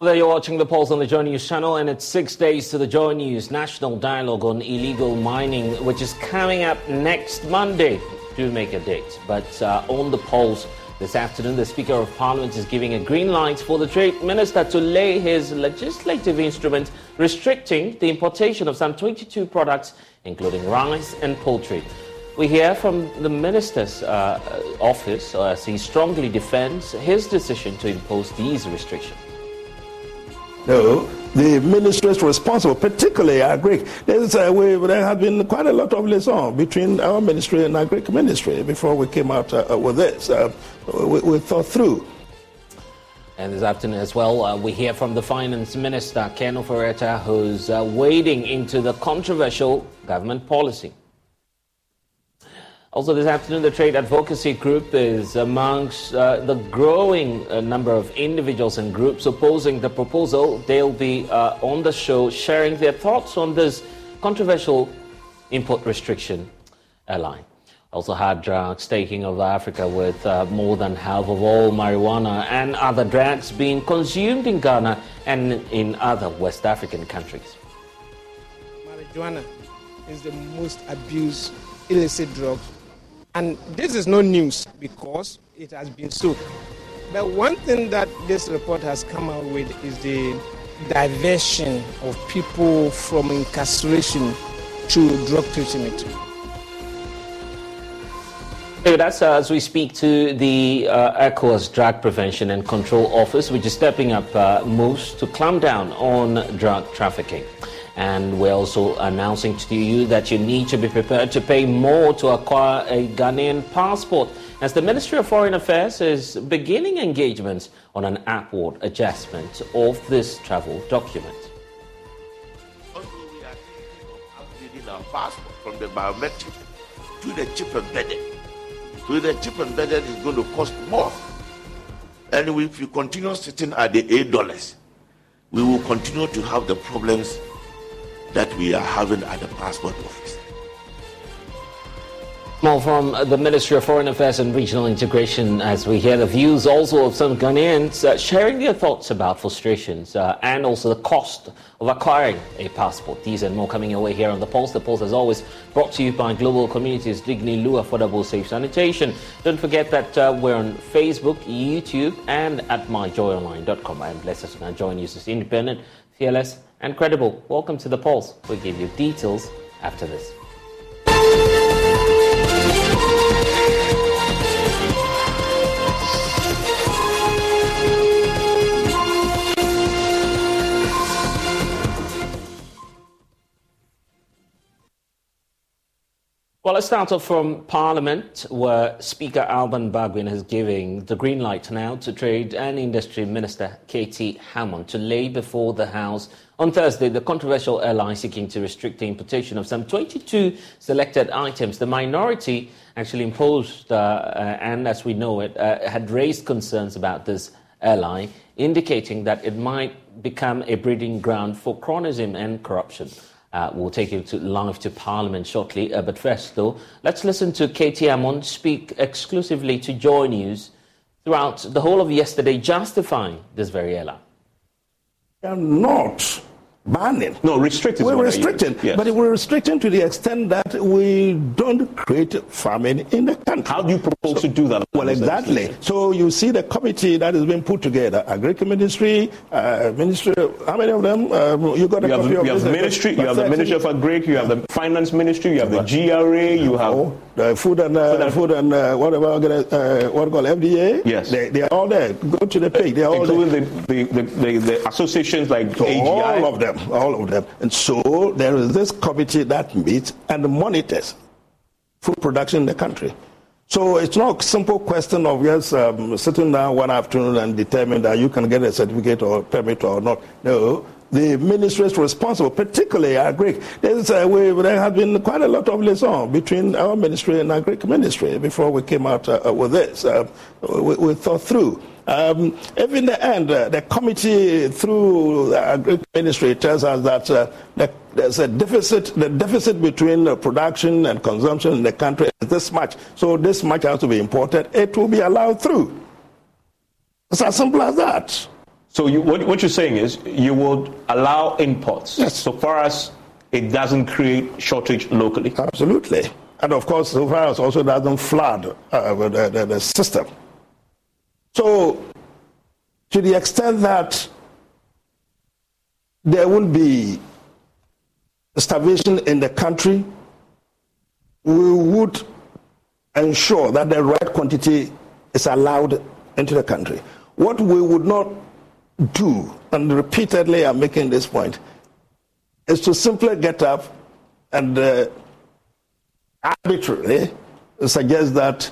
There you're watching the Pulse on the Joy News channel, and it's 6 days to the Joy News National Dialogue on Illegal Mining, which is coming up next Monday. Do make a date. But on the Pulse this afternoon, the Speaker of Parliament is giving a green light for the Trade Minister to lay his legislative instrument restricting the importation of some 22 products, including rice and poultry. We hear from the Minister's office as he strongly defends his decision to impose these restrictions. No, the ministers responsible, particularly Agric. There had been quite a lot of liaison between our ministry and Agric ministry before we came out with this. We thought through. And this afternoon as well, we hear from the Finance Minister, Ken Ofori-Atta, who's wading into the controversial government policy. Also this afternoon, the Trade Advocacy Group is amongst the growing number of individuals and groups opposing the proposal. They'll be on the show sharing their thoughts on this controversial import restriction airline. Also hard drugs taking over Africa with more than half of all marijuana and other drugs being consumed in Ghana and in other West African countries. Marijuana is the most abused illicit drug. And this is no news because it has been so. But one thing that this report has come out with is the diversion of people from incarceration to drug treatment. Hey, that's as we speak to the ECOWAS Drug Prevention and Control Office, which is stepping up moves to clamp down on drug trafficking. And we're also announcing to you that you need to be prepared to pay more to acquire a Ghanaian passport, as the Ministry of Foreign Affairs is beginning engagements on an upward adjustment of this travel document. Also, we are thinking of upgrading our passport from the biometric to the chip embedded. So the chip embedded is going to cost more. And if you continue sitting at the $8, we will continue to have the problems that we are having at the passport office. More from the Ministry of Foreign Affairs and Regional Integration, as we hear the views also of some Ghanaians sharing their thoughts about frustrations and also the cost of acquiring a passport. These and more coming your way here on The Pulse. The Pulse, as always, brought to you by Global Communities, Digni Lu, affordable, safe sanitation. Don't forget that we're on Facebook, YouTube, and at myjoyonline.com. I am blessed to now join you as independent, fearless, and credible. Welcome to The Pulse. We'll give you details after this. Well, let's start off from Parliament, where Speaker Alban Bagwin is giving the green light now to Trade and Industry Minister K.T. Hammond to lay before the House on Thursday the controversial airline seeking to restrict the importation of some 22 selected items. The minority actually imposed, and as we know it, had raised concerns about this airline, indicating that it might become a breeding ground for cronyism and corruption. We'll take you live to Parliament shortly, but first, though, let's listen to K.T. Hammond speak exclusively to Joy News throughout the whole of yesterday, justifying this very airline. I am not banning. No, restricted. We're restricting, yes. But we're restricting to the extent that we don't create famine in the country. How do you propose to do that? Well, exactly. So you see the committee that has been put together, agri-ministry, ministry, how many of them? You got a copy of this? Ministry, you have the Ministry of Agri, you have the Finance Ministry, you have the GRA, you have... the Food and FDA. Yes. They are all there. Go to the page. They are all there. The associations like AGI. All of them. And so there is this committee that meets and monitors food production in the country. So it's not a simple question of, yes, sitting down one afternoon and determine that you can get a certificate or permit or not. No. The ministries responsible, particularly Agric. There has been quite a lot of liaison between our ministry and Agric ministry before we came out with this. We thought through. If in the end, the committee through the Agric ministry tells us that there's a deficit, the deficit between production and consumption in the country is this much. So this much has to be imported. It will be allowed through. It's as simple as that. So what you're saying is you would allow imports, yes, so far as it doesn't create shortage locally? Absolutely. And of course, so far as also doesn't flood the system. So to the extent that there will be starvation in the country, we would ensure that the right quantity is allowed into the country. What we would not do, and repeatedly I'm making this point, is to simply get up and arbitrarily suggest that,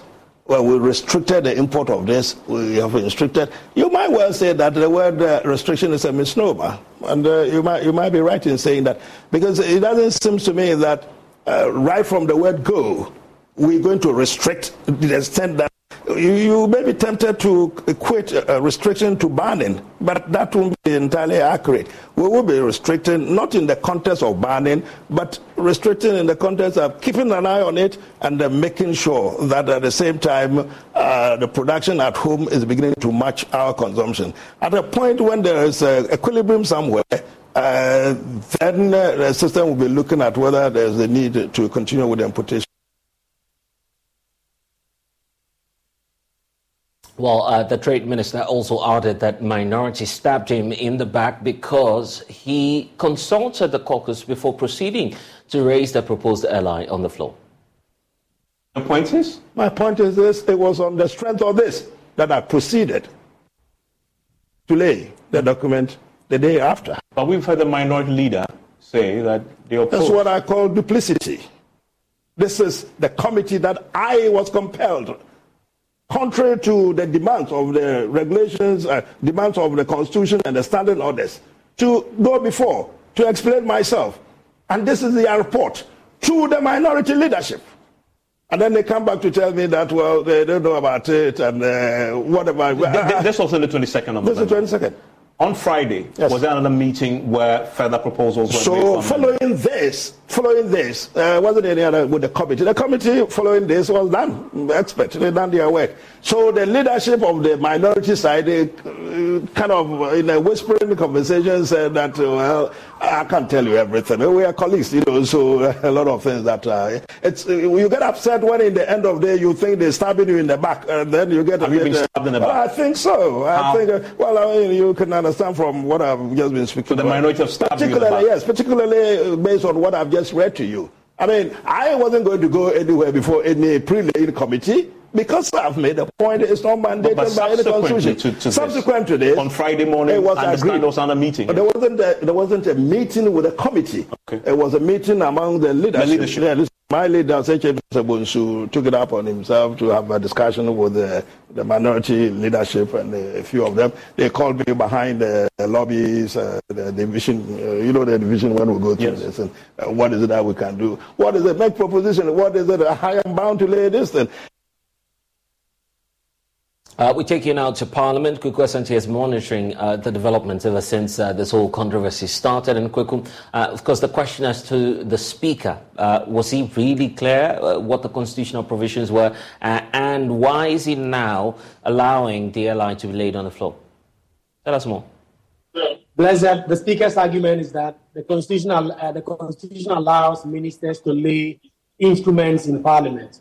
well, we restricted the import of this, we have restricted. You might well say that the word restriction is a misnomer, and you might be right in saying that, because it doesn't seem to me that right from the word go, we're going to restrict to the extent that you may be tempted to equate a restriction to banning, but that won't be entirely accurate. We will be restricting, not in the context of banning, but restricting in the context of keeping an eye on it and making sure that at the same time the production at home is beginning to match our consumption. At a point when there is equilibrium somewhere, then the system will be looking at whether there's a need to continue with the importation. Well, the trade minister also added that minority stabbed him in the back because he consulted the caucus before proceeding to raise the proposed ally on the floor. The point is? My point is this. It was on the strength of this that I proceeded to lay the document the day after. But we've heard the minority leader say that they oppose. That's what I call duplicity. This is the committee that I was compelled, contrary to the demands of the regulations, demands of the Constitution and the standing orders, to go before, to explain myself. And this is the report to the minority leadership. And then they come back to tell me that, well, they don't know about it and whatever. This was on the 22nd of November. This is the 22nd. On Friday, yes, was there another meeting where further proposals were made? So following this, wasn't any other with the committee. The committee following this was done. Expert, they done their work. So the leadership of the minority side, they kind of in a whispering conversation said that, well, I can't tell you everything. We are colleagues, you know. So a lot of things that you get upset when, in the end of the day, you think they're stabbing you in the back, and then you get. Have you been stabbed in the back? I think so. How? I think. You can understand from what I've just been speaking. So the minority of stabbed you in the back. Yes, particularly based on what I've just read to you. I mean, I wasn't going to go anywhere before any pre-laid committee, because I've made a point. It's not mandated by any constitution. Subsequent to this, on Friday morning, I understand there was another meeting. But there wasn't a meeting with a committee. Okay. It was a meeting among the leadership. My leader, H.N. Sabunsu, took it up on himself to have a discussion with the minority leadership and a few of them. They called me behind the lobbies, the division, the division when we go through this. And, what is it that we can do? What is it? Make proposition. What is it? I am bound to lay this thing. We take you now to Parliament. Kweku Asante is monitoring the developments ever since this whole controversy started. And Kweku, of course, the question as to the Speaker, was he really clear what the constitutional provisions were? And why is he now allowing the ally to be laid on the floor? Tell us more. Blessed, the speaker's argument is that the constitution allows ministers to lay instruments in parliament.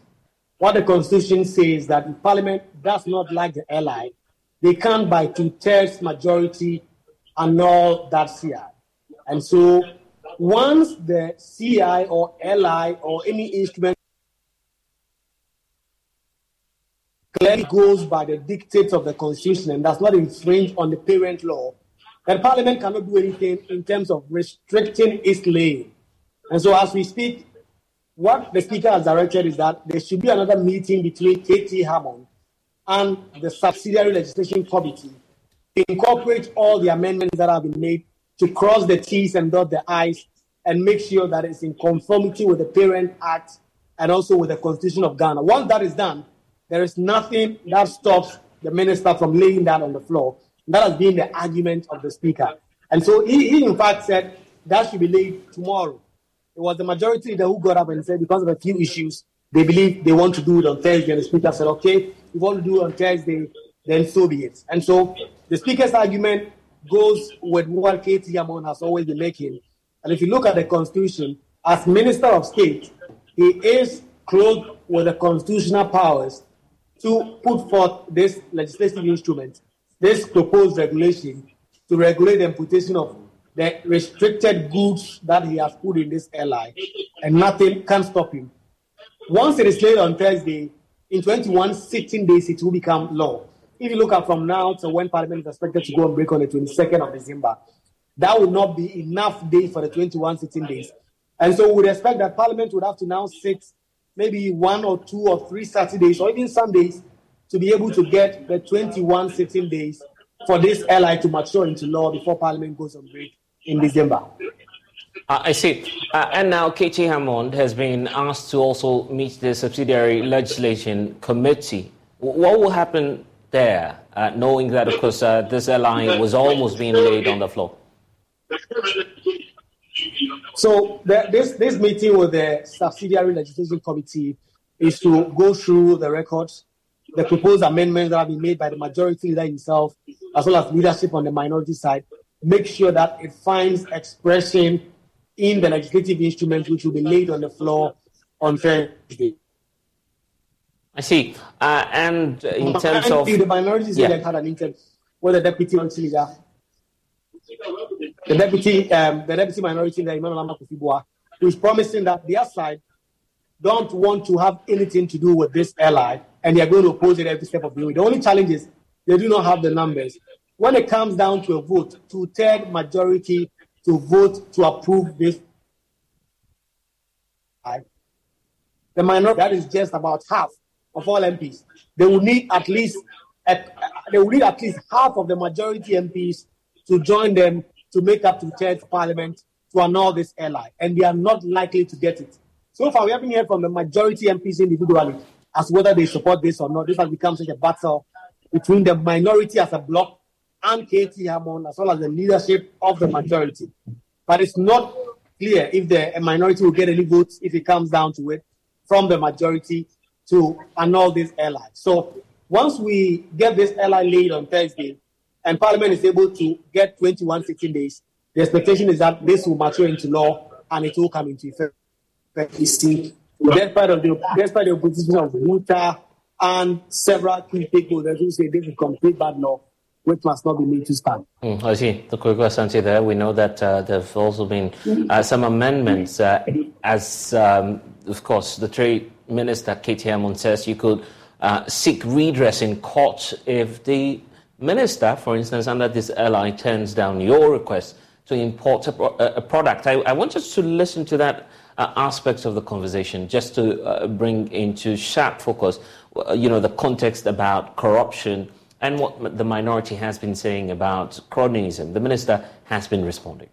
What the constitution says that if parliament does not like the ally, they can by 2/3 majority annul that CI. And so once the CI or ally or any instrument clearly goes by the dictates of the constitution and does not infringe on the parent law, that Parliament cannot do anything in terms of restricting its laying. And so as we speak, what the Speaker has directed is that there should be another meeting between K.T. Hammond and the Subsidiary Legislation Committee to incorporate all the amendments that have been made to cross the T's and dot the I's and make sure that it's in conformity with the Parent Act and also with the Constitution of Ghana. Once that is done, there is nothing that stops the minister from laying that on the floor. That has been the argument of the speaker. And so he in fact said that should be laid tomorrow. It was the majority leader who got up and said because of a few issues, they believe they want to do it on Thursday. And the speaker said, okay, if you want to do it on Thursday, then so be it. And so the speaker's argument goes with what K.T. Hammond has always been making. And if you look at the Constitution, as Minister of State, he is clothed with the constitutional powers to put forth this legislative instrument, this proposed regulation, to regulate the importation of the restricted goods that he has put in this LI, and nothing can stop him. Once it is laid on Thursday, in 16 days, it will become law. If you look at from now to when Parliament is expected to go on break on the 22nd of December, that would not be enough day for the 16 days. And so we would expect that Parliament would have to now sit maybe 1 or 2 or 3 Saturdays, or even some days, to be able to get the 21 days for this LI to mature into law before Parliament goes on break in December. I see. And now K.T. Hammond has been asked to also meet the Subsidiary Legislation Committee. What will happen there, knowing that, of course, this LI was almost being laid on the floor? So this meeting with the Subsidiary Legislation Committee is to go through the records, the proposed amendments that have been made by the majority leader himself, as well as leadership on the minority side, make sure that it finds expression in the legislative instruments which will be laid on the floor on Thursday. I see. And in terms of... The minority leader had an interview with the deputy leader. The deputy minority leader, Nana Pukwui, who is promising that their side don't want to have anything to do with this ally, and they are going to oppose it every step of the way. The only challenge is they do not have the numbers. When it comes down to a vote, 2/3 majority to vote to approve this, the minority, that is just about half of all MPs. They will need at least half of the majority MPs to join them to make up 2/3 Parliament to annul this ally, and they are not likely to get it. So far, we haven't heard from the majority MPs individually as whether they support this or not. This has become such a battle between the minority as a bloc and K.T. Hammond, as well as the leadership of the majority. But it's not clear if the minority will get any votes, if it comes down to it, from the majority to annul this ally. So once we get this ally laid on Thursday, and Parliament is able to get 16 days, the expectation is that this will mature into law and it will come into effect. Despite the opposition of Ruta and several key stakeholders who say this is complete bad law, which must not be made to stand. I see. The Kweku Asante there, we know that there have also been some amendments. Of course, the Trade Minister, K.T. Hammond, says you could seek redress in court if the minister, for instance, under this ally, turns down your request to import a product. I want us to listen to that aspects of the conversation, just to bring into sharp focus, the context about corruption and what the minority has been saying about cronyism. The minister has been responding.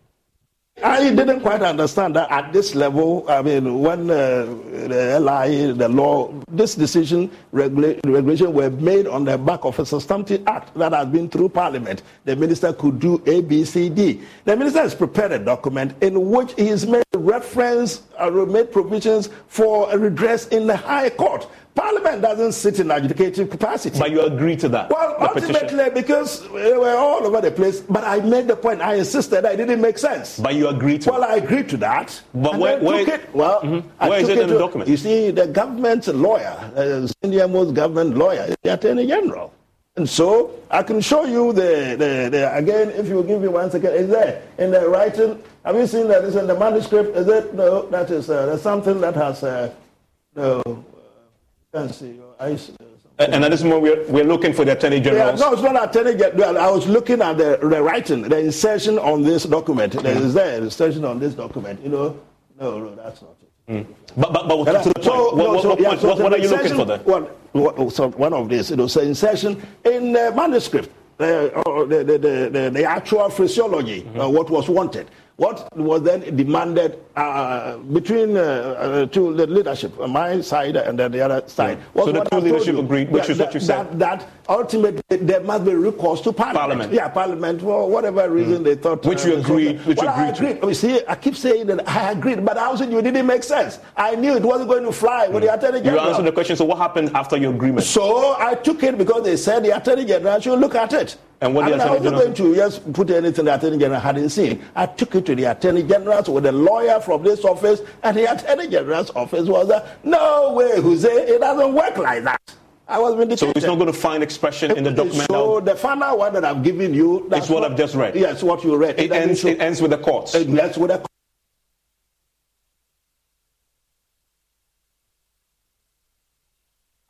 I didn't quite understand that at this level. I mean, when the LI, the law, this decision, regulation were made on the back of a substantive act that has been through Parliament. The minister could do A, B, C, D. The minister has prepared a document in which he has made reference, made provisions for redress in the High Court. Parliament doesn't sit in adjudicative capacity. But you agree to that? Well, ultimately, because they were all over the place, but I made the point. I insisted that it didn't make sense. But you agreed to that? Well, I agreed to that. But where is it in the document? You see, the government lawyer, India's government lawyer, the Attorney General. And so, I can show you the again, if you give me 1 second, is there in the writing? Have you seen that? It's in the manuscript. Is it? No, that is something that has no. And at this moment, we're looking for the Attorney General. Yeah, no, it's not Attorney General. I was looking at the writing, the insertion on this document. There is there an insertion on this document. You know, no, that's not it. Mm. But to the point, what are you looking for then? One of these, it was an insertion in the manuscript, the actual phraseology, what was wanted. What was then demanded between to the leadership, on my side and then the other side. Yeah. So the two leadership agreed, which is what you said. That ultimately there must be recourse to Parliament. Yeah, Parliament, for whatever reason they thought. Which you agree. I agreed. You see, I keep saying that I agreed, but I also knew it didn't make sense. I knew it wasn't going to fly with the Attorney General. You answered the question, so what happened after your agreement? So I took it because they said the Attorney General should look at it. And what I wasn't going to just put anything the Attorney General hadn't seen. I took it to the Attorney General's with a lawyer from this office, and the Attorney General's office was no way, Jose, it doesn't work like that. I was vindicated. So it's not going to find expression in the document. So the final one that I've given you, that's what I've just read. Yes, what you read. It ends with the courts. It ends with the courts.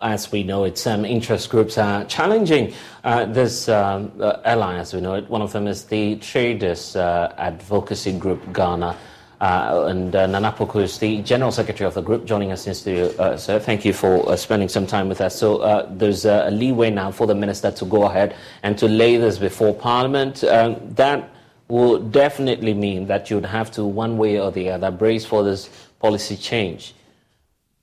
As we know it, some interest groups are challenging this airline, as we know it. One of them is the Traders Advocacy Group Ghana, and Nana Pukwui is the General Secretary of the group, joining us in studio. Sir, thank you for spending some time with us. So there's a leeway now for the Minister to go ahead and to lay this before Parliament. That will definitely mean that you'd have to, one way or the other, brace for this policy change.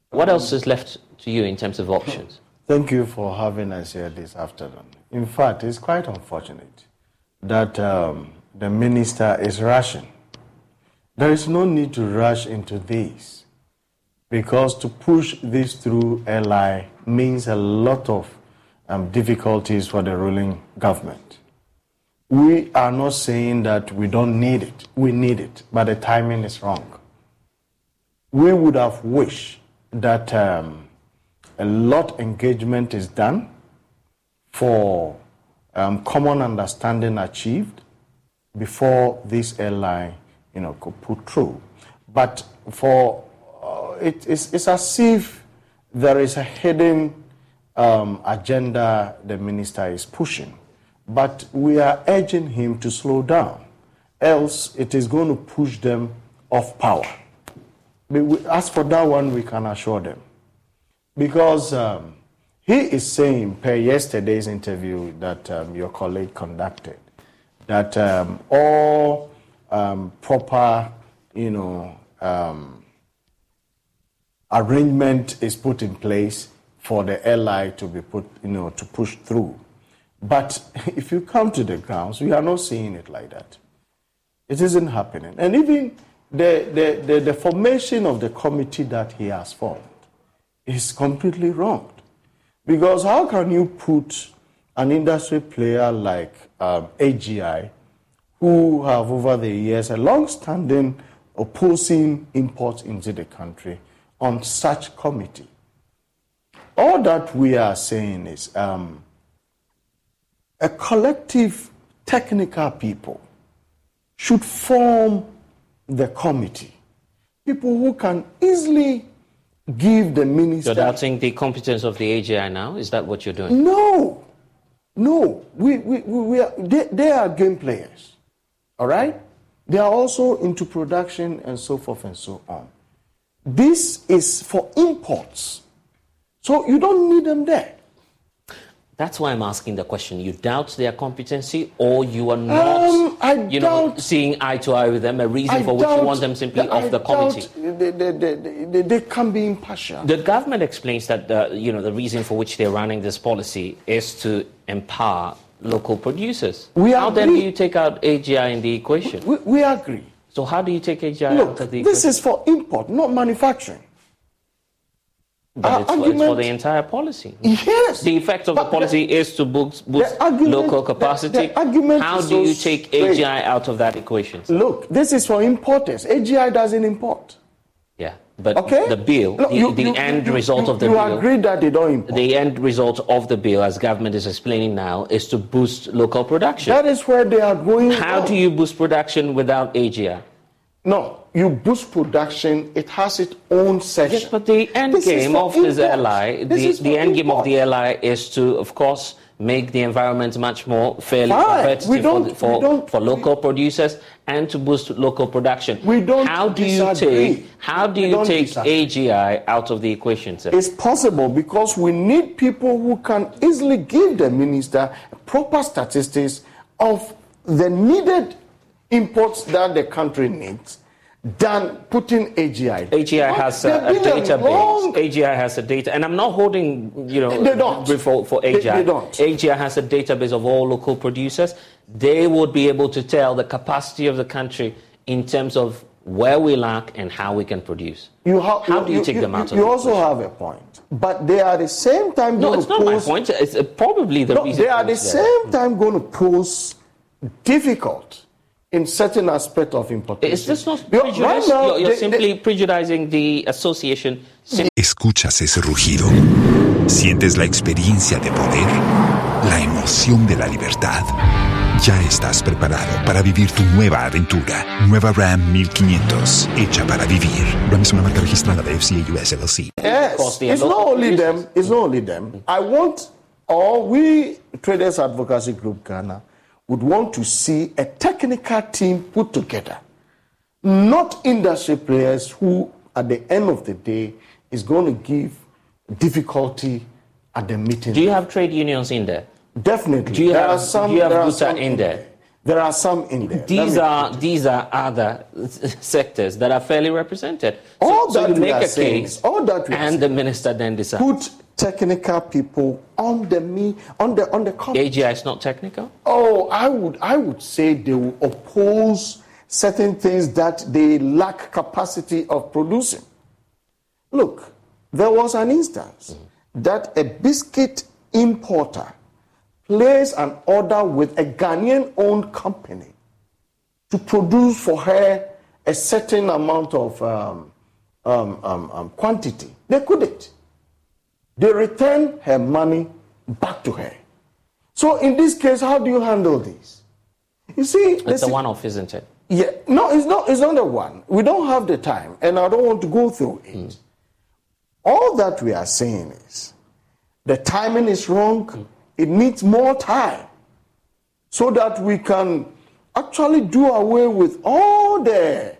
What else is left to you in terms of options? Thank you for having us here this afternoon. In fact, it's quite unfortunate that the minister is rushing. There is no need to rush into this, because to push this through LI means a lot of difficulties for the ruling government. We are not saying that we don't need it. We need it, but the timing is wrong. We would have wished that a lot of engagement is done for common understanding achieved before this airline, could put through. But it's as if there is a hidden agenda the minister is pushing. But we are urging him to slow down, else it is going to push them off power. As for that one, we can assure them. Because he is saying per yesterday's interview that your colleague conducted, that all proper, arrangement is put in place for the LI to be put, to push through. But if you come to the grounds, we are not seeing it like that. It isn't happening. And even the formation of the committee that he has formed is completely wrong, because how can you put an industry player like AGI, who have over the years a long-standing opposing imports into the country, on such committee? All that we are saying is a collective technical people should form the committee. People who can easily give the minister... You're doubting the competence of the AGI now? Is that what you're doing? No. They are game players, all right? They are also into production and so forth and so on. This is for imports. So you don't need them there. That's why I'm asking the question. You doubt their competency, or you are not, seeing eye to eye with them, a reason for which you want them simply off the committee? They can be impartial. The government explains that, the reason for which they're running this policy is to empower local producers. How then do you take out AGI in the equation? We agree. So how do you take AGI out of the equation? This is for import, not manufacturing. But it's for the entire policy. Yes. The effect of the policy is to boost local capacity. How do you take AGI out of that equation? Sir? Look, this is for importers. AGI doesn't import. Yeah, but the bill, the end result of the bill... You agree that they don't import. The end result of the bill, as government is explaining now, is to boost local production. That is where they are going. How do you boost production without AGI? No, you boost production, it has its own section. Yes, but the end game of this LI, the end game of the LI is to, of course, make the environment much more fairly competitive for local producers and to boost local production. We don't How do you take AGI out of the equation, sir? It's possible because we need people who can easily give the minister proper statistics of the needed imports that the country needs than putting AGI. AGI has a database. AGI has a data, and I'm not holding for AGI. They don't. AGI has a database of all local producers. They would be able to tell the capacity of the country in terms of where we lack and how we can produce. How do you take them out of the equation? You also have a point, but they are at the same time. No, it's not my point. It's probably the reason. They are at the same time going to pose difficult. In certain aspect of importation. Is this not prejudice? Right now, you're simply prejudicing the association. ¿Escuchas ese rugido? ¿Sientes la experiencia de poder? ¿La emoción de la libertad? Ya estás preparado para vivir tu nueva aventura. Nueva Ram 1500, hecha para vivir. Ram es una marca registrada de FCA US LLC. Yes, it's not only them. Traders Advocacy Group Ghana, would want to see a technical team put together, not industry players who, at the end of the day, is going to give difficulty at the meeting. Do you have trade unions in there? Definitely. Do you have GUTA in there? There are some in there. These are other sectors that are fairly represented. So you make a case, and the minister then decides. Put technical people on the company. AGI is not technical? Oh, I would say they will oppose certain things that they lack capacity of producing. Look, there was an instance that a biscuit importer placed an order with a Ghanaian-owned company to produce for her a certain amount of quantity. They couldn't. They return her money back to her. So in this case, how do you handle this? You see, it's a one-off, isn't it? Yeah. No, it's not a one. We don't have the time, and I don't want to go through it. All that we are saying is the timing is wrong. It needs more time so that we can actually do away with all the,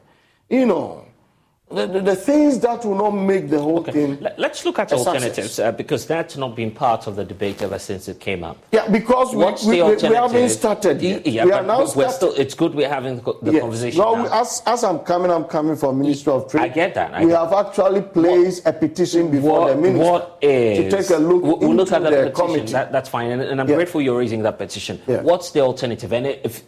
the things that will not make the whole thing. Let's look at alternatives because that's not been part of the debate ever since it came up. Yeah, because we haven't started yet. Yeah, it's good we're having the conversation. No, now. As I'm coming from Ministry of Trade. I get that. We have actually placed a petition before the minister to take a look. We'll look at the committee. That's fine, and I'm grateful you're raising that petition. Yeah. What's the alternative? And if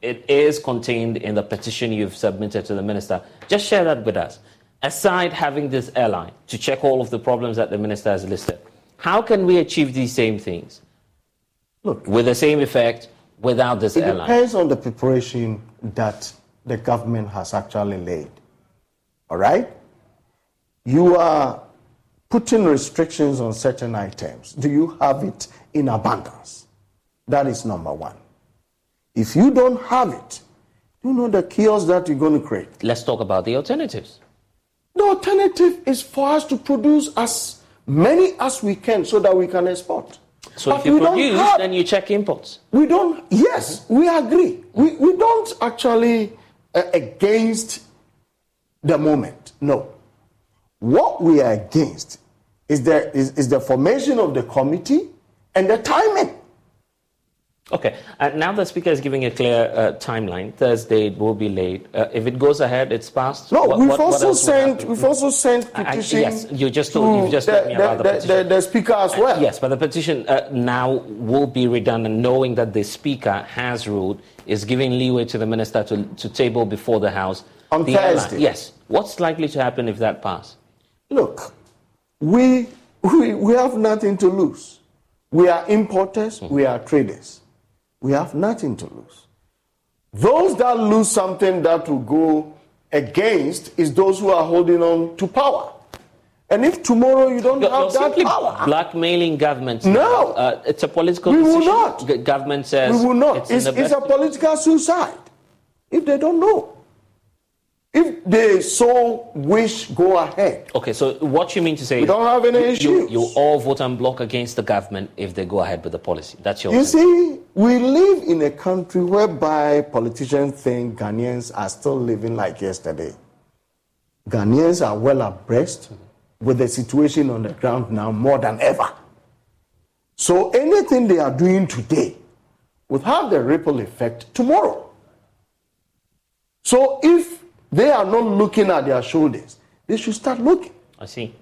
it is contained in the petition you've submitted to the minister, just share that with us. Aside having this airline to check all of the problems that the minister has listed, how can we achieve these same things? Look, with the same effect without this airline? It depends on the preparation that the government has actually laid. All right? You are putting restrictions on certain items. Do you have it in abundance? That is number one. If you don't have it, you know the chaos that you're going to create. Let's talk about the alternatives. The alternative is for us to produce as many as we can so that we can export. So if you produce, then you check imports. We don't. Yes, we agree. We don't actually against the moment. No. What we are against is the formation of the committee and the timing. Okay. Now the Speaker is giving a clear timeline. Thursday it will be late. If it goes ahead, it's passed. No, we've also sent petition. Yes, you just told me about the petition. The Speaker as well. Yes, but the petition now will be redone, and knowing that the Speaker has ruled, is giving leeway to the Minister to table before the House. On Thursday. Yes. What's likely to happen if that passes? Look, We have nothing to lose. We are importers, we are traders. We have nothing to lose. Those that lose something that will go against is those who are holding on to power. And if tomorrow you don't have that power, blackmailing governments. No, it's a political decision. We will not. Government says we will not. It's a political suicide. If they don't know, if they so wish, go ahead. Okay, so what you mean to say? We don't have any issues. You all vote and block against the government if they go ahead with the policy. That's your. You see, we live in a country whereby politicians think Ghanaians are still living like yesterday. Ghanaians are well abreast with the situation on the ground now more than ever. So anything they are doing today will have the ripple effect tomorrow. So if they are not looking at their shoulders, they should start looking. I see.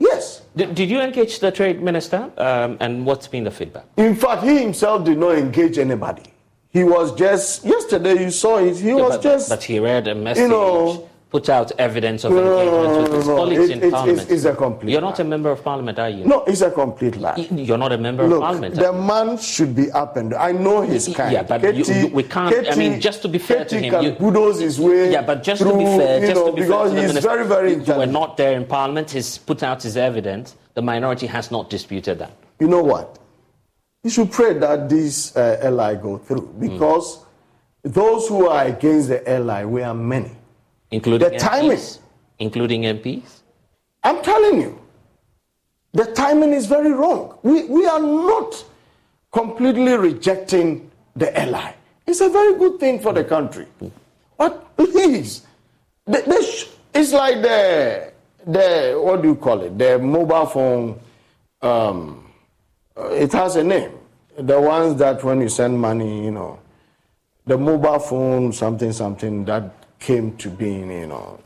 Yes. Did you engage the trade minister? And what's been the feedback? In fact, he himself did not engage anybody. He was just, yesterday you saw it, he was just... But he read a message. You know, put out evidence of engagement with his colleagues in Parliament. It's a complete lie. You're not a member of Parliament, are you? No, it's a complete lie. You're not a member of Parliament. The man should be up and down. I know his kind. Yeah, but we can't. I mean, just to be fair to him, you bulldoze his way. Yeah, but just to be fair, because he's very, very intelligent. We're not there in Parliament. He's put out his evidence. The minority has not disputed that. You know what? You should pray that this ally go through, because those who are against the ally, we are many. Including the MPs, timing. Including MPs? I'm telling you, the timing is very wrong. We are not completely rejecting the ally. It's a very good thing for the country. But please, it's like the what do you call it? The mobile phone, it has a name. The ones that when you send money, you know, the mobile phone, something that came to being, you know.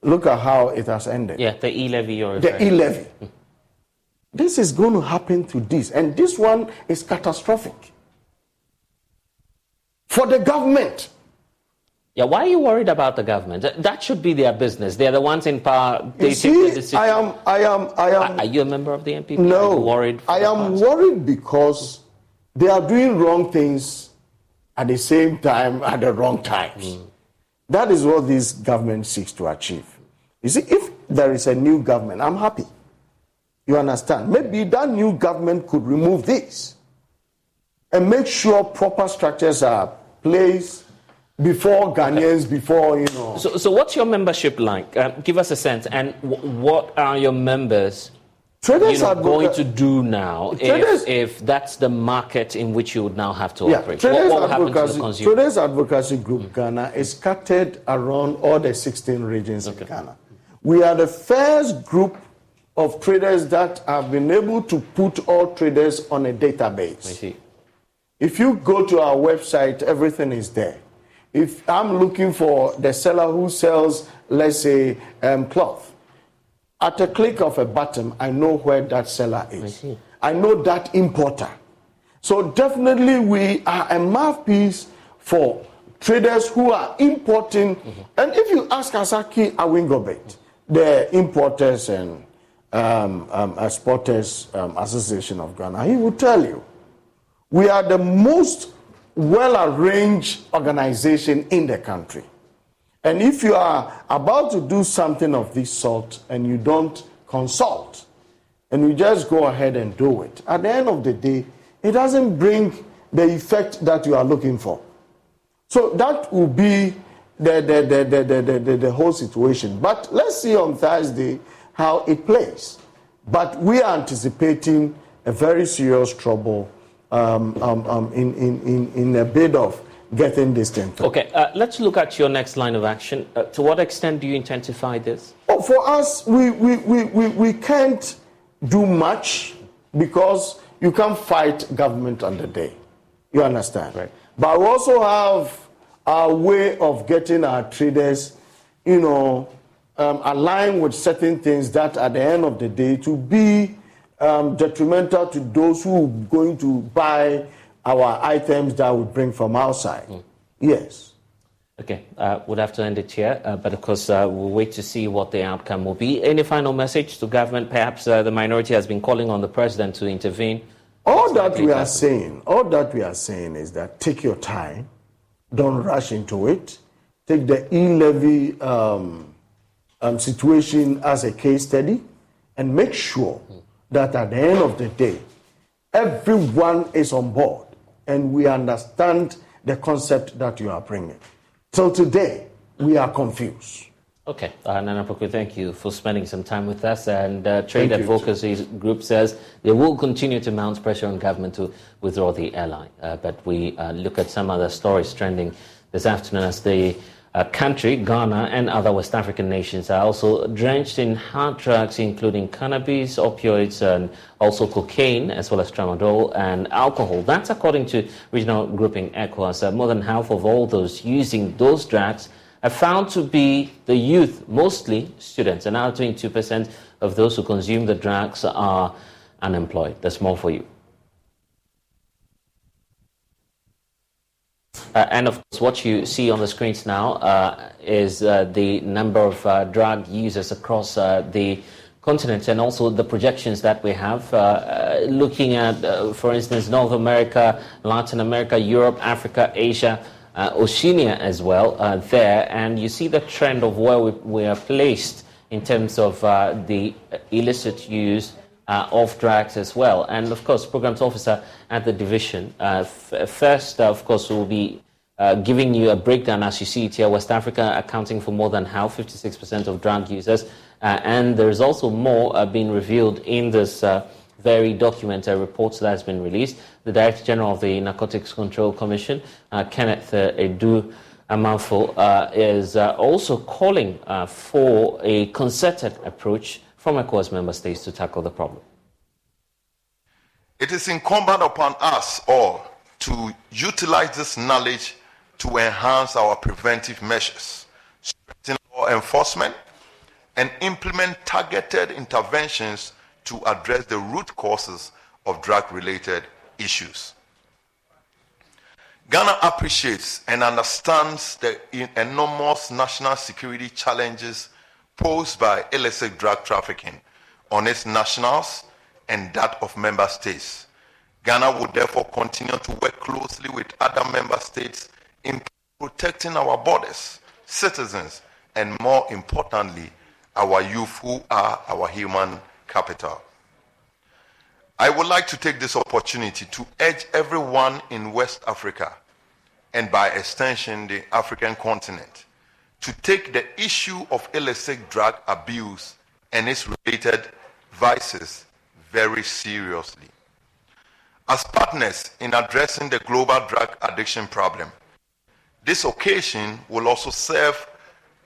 Look at how it has ended. Yeah, the e-levy. The e-levy. This is going to happen to this, and this one is catastrophic for the government. Yeah, why are you worried about the government? That should be their business. They are the ones in power. They take the decision. I am. Are you a member of the MPP? No. Are you worried? I am worried because they are doing wrong things at the same time at the wrong times. That is what this government seeks to achieve. You see, if there is a new government, I'm happy. You understand? Maybe that new government could remove this and make sure proper structures are placed before Ghanaians, before, you know. So what's your membership like? Give us a sense. And what are your members going to do now if that's the market in which you would now have to operate? What will happen to the consumer? Traders Advocacy Group Ghana is scattered around all the 16 regions in Ghana. We are the first group of traders that have been able to put all traders on a database. I see. If you go to our website, everything is there. If I'm looking for the seller who sells, let's say, cloth, at a click of a button, I know where that seller is. I know that importer. So definitely we are a mouthpiece for traders who are importing. And if you ask Asaki Awingobit, the Importers and Exporters Association of Ghana, he will tell you, we are the most well-arranged organization in the country. And if you are about to do something of this sort and you don't consult and you just go ahead and do it, at the end of the day, it doesn't bring the effect that you are looking for. So that will be the whole situation. But let's see on Thursday how it plays. But we are anticipating a very serious trouble in a bit of getting this thing through. Okay, let's look at your next line of action. To what extent do you intensify this? Oh, for us, we can't do much because you can't fight government on the day. You understand? Right. But we also have our way of getting our traders, you know, aligned with certain things that at the end of the day to be detrimental to those who are going to buy our items that we bring from outside. Yes. Okay, we'll have to end it here, but of course we'll wait to see what the outcome will be. Any final message to government? Perhaps the minority has been calling on the president to intervene. All that we are saying is that take your time, don't rush into it. Take the e-levy situation as a case study and make sure that at the end of the day, everyone is on board and we understand the concept that you are bringing. Till today, we are confused. Okay. Nana Pukwui, thank you for spending some time with us. And Trade Advocacy Group says they will continue to mount pressure on government to withdraw the airline. But we look at some other stories trending this afternoon as the country, Ghana, and other West African nations are also drenched in hard drugs, including cannabis, opioids, and also cocaine, as well as tramadol and alcohol. That's according to regional grouping ECOWAS. More than half of all those using those drugs are found to be the youth, mostly students, and now 22% of those who consume the drugs are unemployed. That's more for you. And of course, what you see on the screens now is the number of drug users across the continent, and also the projections that we have looking at, for instance, North America, Latin America, Europe, Africa, Asia, Oceania as well there. And you see the trend of where we are placed in terms of the illicit use of drugs as well. And of course, Programs Officer at the division. First, of course, we'll be giving you a breakdown as you see it here. West Africa accounting for more than half, 56% of drug users. And there's also more being revealed in this very document, a report that has been released. The Director General of the Narcotics Control Commission, Kenneth Edu Amanfo, is also calling for a concerted approach from ECOWAS member states to tackle the problem. It is incumbent upon us all to utilize this knowledge to enhance our preventive measures, strengthen law enforcement, and implement targeted interventions to address the root causes of drug-related issues. Ghana appreciates and understands the enormous national security challenges posed by illicit drug trafficking on its nationals and that of member states. Ghana will therefore continue to work closely with other member states in protecting our borders, citizens, and more importantly, our youth, who are our human capital. I would like to take this opportunity to urge everyone in West Africa, and by extension the African continent, to take the issue of illicit drug abuse and its related vices very seriously. As partners in addressing the global drug addiction problem, this occasion will also serve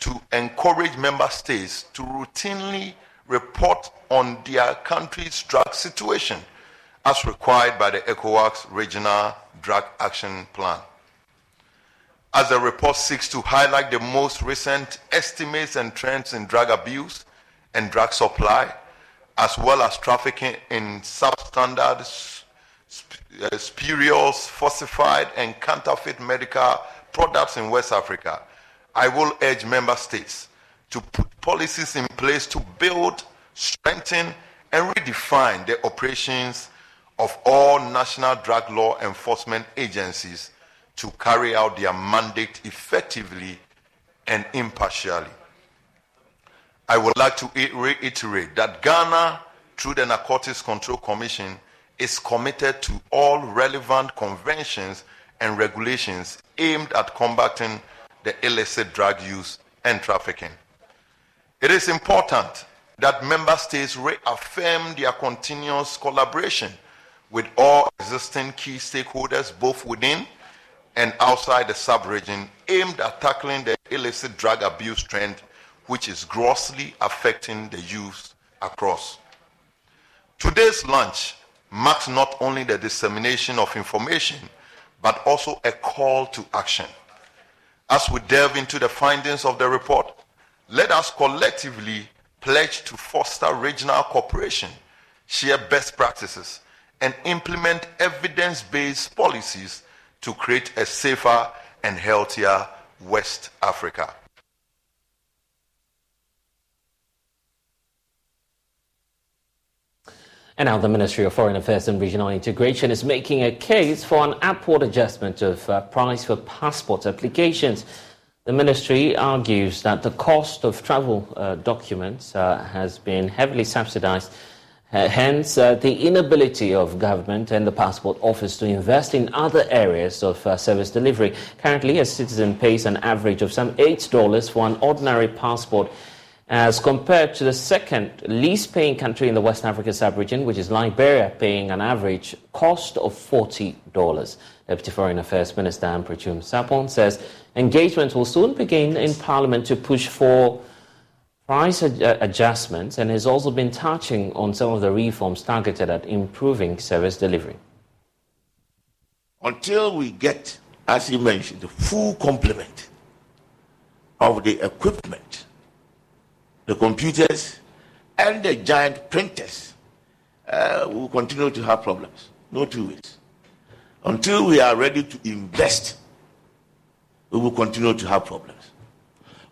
to encourage member states to routinely report on their country's drug situation as required by the ECOWAS Regional Drug Action Plan. As the report seeks to highlight the most recent estimates and trends in drug abuse and drug supply, as well as trafficking in substandard, spurious, falsified, and counterfeit medical products in West Africa, I will urge member states to put policies in place to build, strengthen, and redefine the operations of all national drug law enforcement agencies to carry out their mandate effectively and impartially. I would like to reiterate that Ghana, through the Narcotics Control Commission, is committed to all relevant conventions and regulations aimed at combating the illicit drug use and trafficking. It is important that member states reaffirm their continuous collaboration with all existing key stakeholders, both within and outside the sub-region, aimed at tackling the illicit drug abuse trend, which is grossly affecting the youth across. Today's launch marks not only the dissemination of information, but also a call to action. As we delve into the findings of the report, let us collectively pledge to foster regional cooperation, share best practices, and implement evidence-based policies to create a safer and healthier West Africa. And now the Ministry of Foreign Affairs and Regional Integration is making a case for an upward adjustment of price for passport applications. The ministry argues that the cost of travel documents has been heavily subsidized. Hence, the inability of government and the passport office to invest in other areas of service delivery. Currently, a citizen pays an average of some $8 for an ordinary passport as compared to the second least paying country in the West Africa sub-region, which is Liberia, paying an average cost of $40. Deputy Foreign Affairs Minister Ampratum Sapon says engagement will soon begin in Parliament to push for price adjustments, and has also been touching on some of the reforms targeted at improving service delivery. Until we get, as he mentioned, the full complement of the equipment, the computers and the giant printers, will continue to have problems. No 2 weeks. Until we are ready to invest, we will continue to have problems.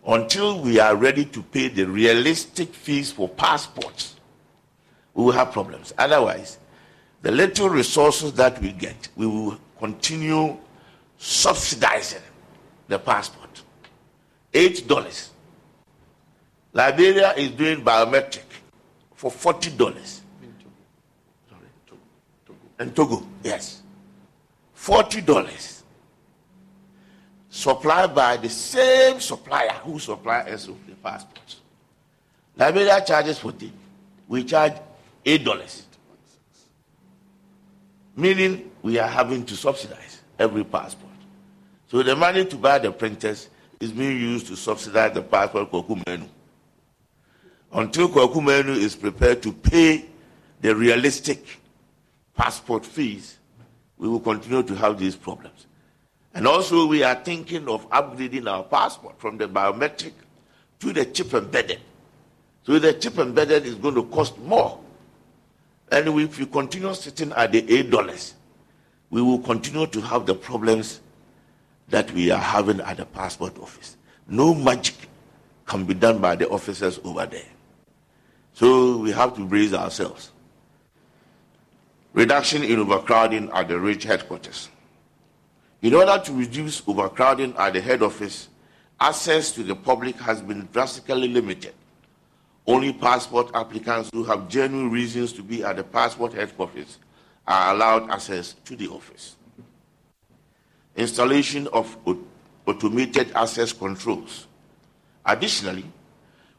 Until we are ready to pay the realistic fees for passports, we will have problems. Otherwise, the little resources that we get, we will continue subsidizing the passport. $8. Liberia is doing biometric for $40. And Togo, yes. $40. Supplied by the same supplier who supplies us with the passports. Liberia charges $40. We charge $8. Meaning we are having to subsidize every passport. So the money to buy the printers is being used to subsidize the passport Kweku Menu. Until Kweku Menu is prepared to pay the realistic passport fees, we will continue to have these problems. And also we are thinking of upgrading our passport from the biometric to the chip embedded. So the chip embedded is going to cost more. And if we continue sitting at the $8, we will continue to have the problems that we are having at the passport office. No magic can be done by the officers over there. So we have to brace ourselves. Reduction in overcrowding at the RAGE headquarters. In order to reduce overcrowding at the head office, access to the public has been drastically limited. Only passport applicants who have genuine reasons to be at the passport head office are allowed access to the office. Installation of automated access controls. Additionally,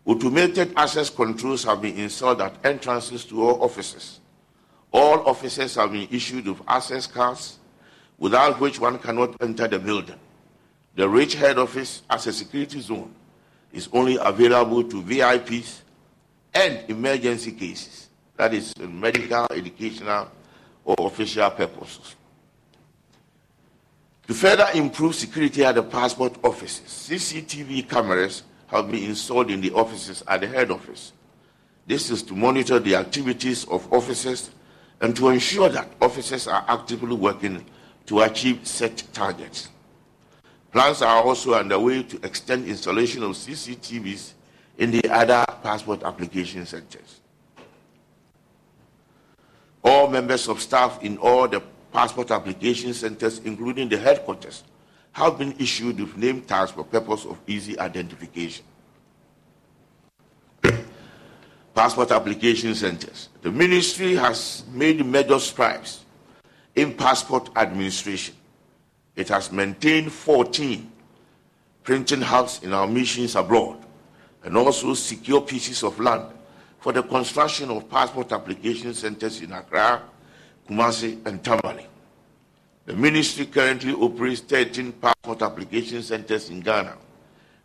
automated access controls have been installed at entrances to all offices. All offices have been issued with access cards, without which one cannot enter the building. The RAGE head office as a security zone is only available to VIPs and emergency cases, that is medical, educational, or official purposes. To further improve security at the passport offices, CCTV cameras have been installed in the offices at the head office. This is to monitor the activities of officers and to ensure that officers are actively working to achieve set targets. Plans are also underway to extend installation of CCTVs in the other passport application centers. All members of staff in all the passport application centers, including the headquarters, have been issued with name tags for purpose of easy identification. Passport application centers. The ministry has made major strides in passport administration. It has maintained 14 printing hubs in our missions abroad and also secure pieces of land for the construction of passport application centers in Accra, Kumasi, and Tamale. The ministry currently operates 13 passport application centers in Ghana,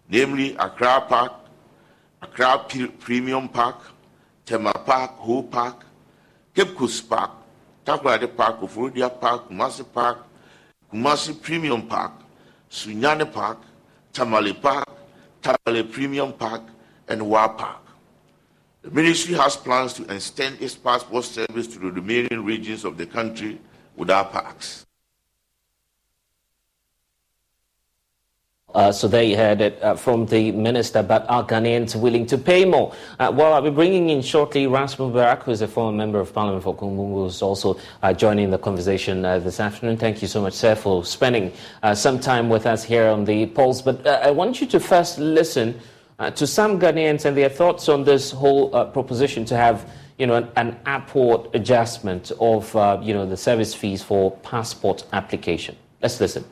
namely Accra Park, Accra Premium Park, Tema Park, Ho Park, Cape Coast Park, Takoradi Park, Ofurudia Park, Kumasi Premium Park, Sunyani Park, Tamale Premium Park, and Wa Park. The ministry has plans to extend its passport service to the remaining regions of the country with our parks. So there you heard it from the minister, but are Ghanaians willing to pay more? Well, I'll be bringing in shortly Ras Mubarak, who is a former member of parliament for Kumbungu, who is also joining the conversation this afternoon. Thank you so much, sir, for spending some time with us here on the Pulse. But I want you to first listen to some Ghanaians and their thoughts on this whole proposition to have, you know, an upward adjustment of, you know, the service fees for passport application. Let's listen.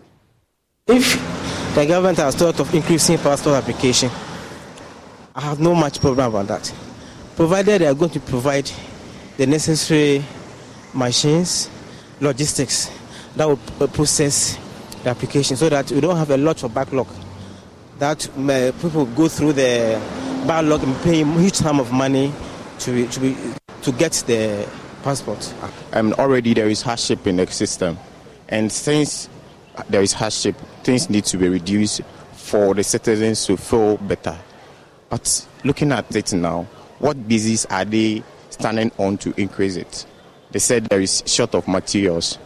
If the government has thought of increasing passport application, I have no much problem about that, provided they are going to provide the necessary machines, logistics that will process the application, so that we don't have a lot of backlog, that people go through the backlog and pay a huge sum of money to get the passport. Already there is hardship in the system, and since there is hardship, things need to be reduced for the citizens to feel better. But looking at it now, what business are they standing on to increase it? They said there is short of materials.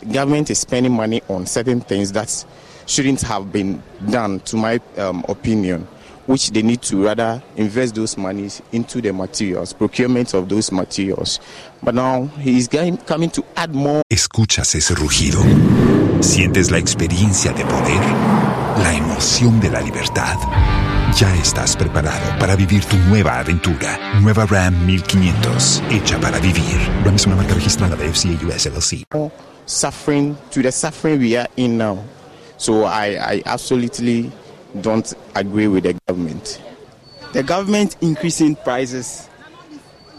The government is spending money on certain things that shouldn't have been done, to my opinion, which they need to rather invest those monies into the materials, procurement of those materials. But now he is coming to add more. Escuchas ese rugido. Sientes la experiencia de poder, la emoción de la libertad. Ya estás preparado para vivir tu nueva aventura. Nueva Ram 1500, hecha para vivir. Ram es una marca registrada de FCA US LLC. Suffering, to the suffering we are in now. So I absolutely don't agree with the government. The government increasing prices,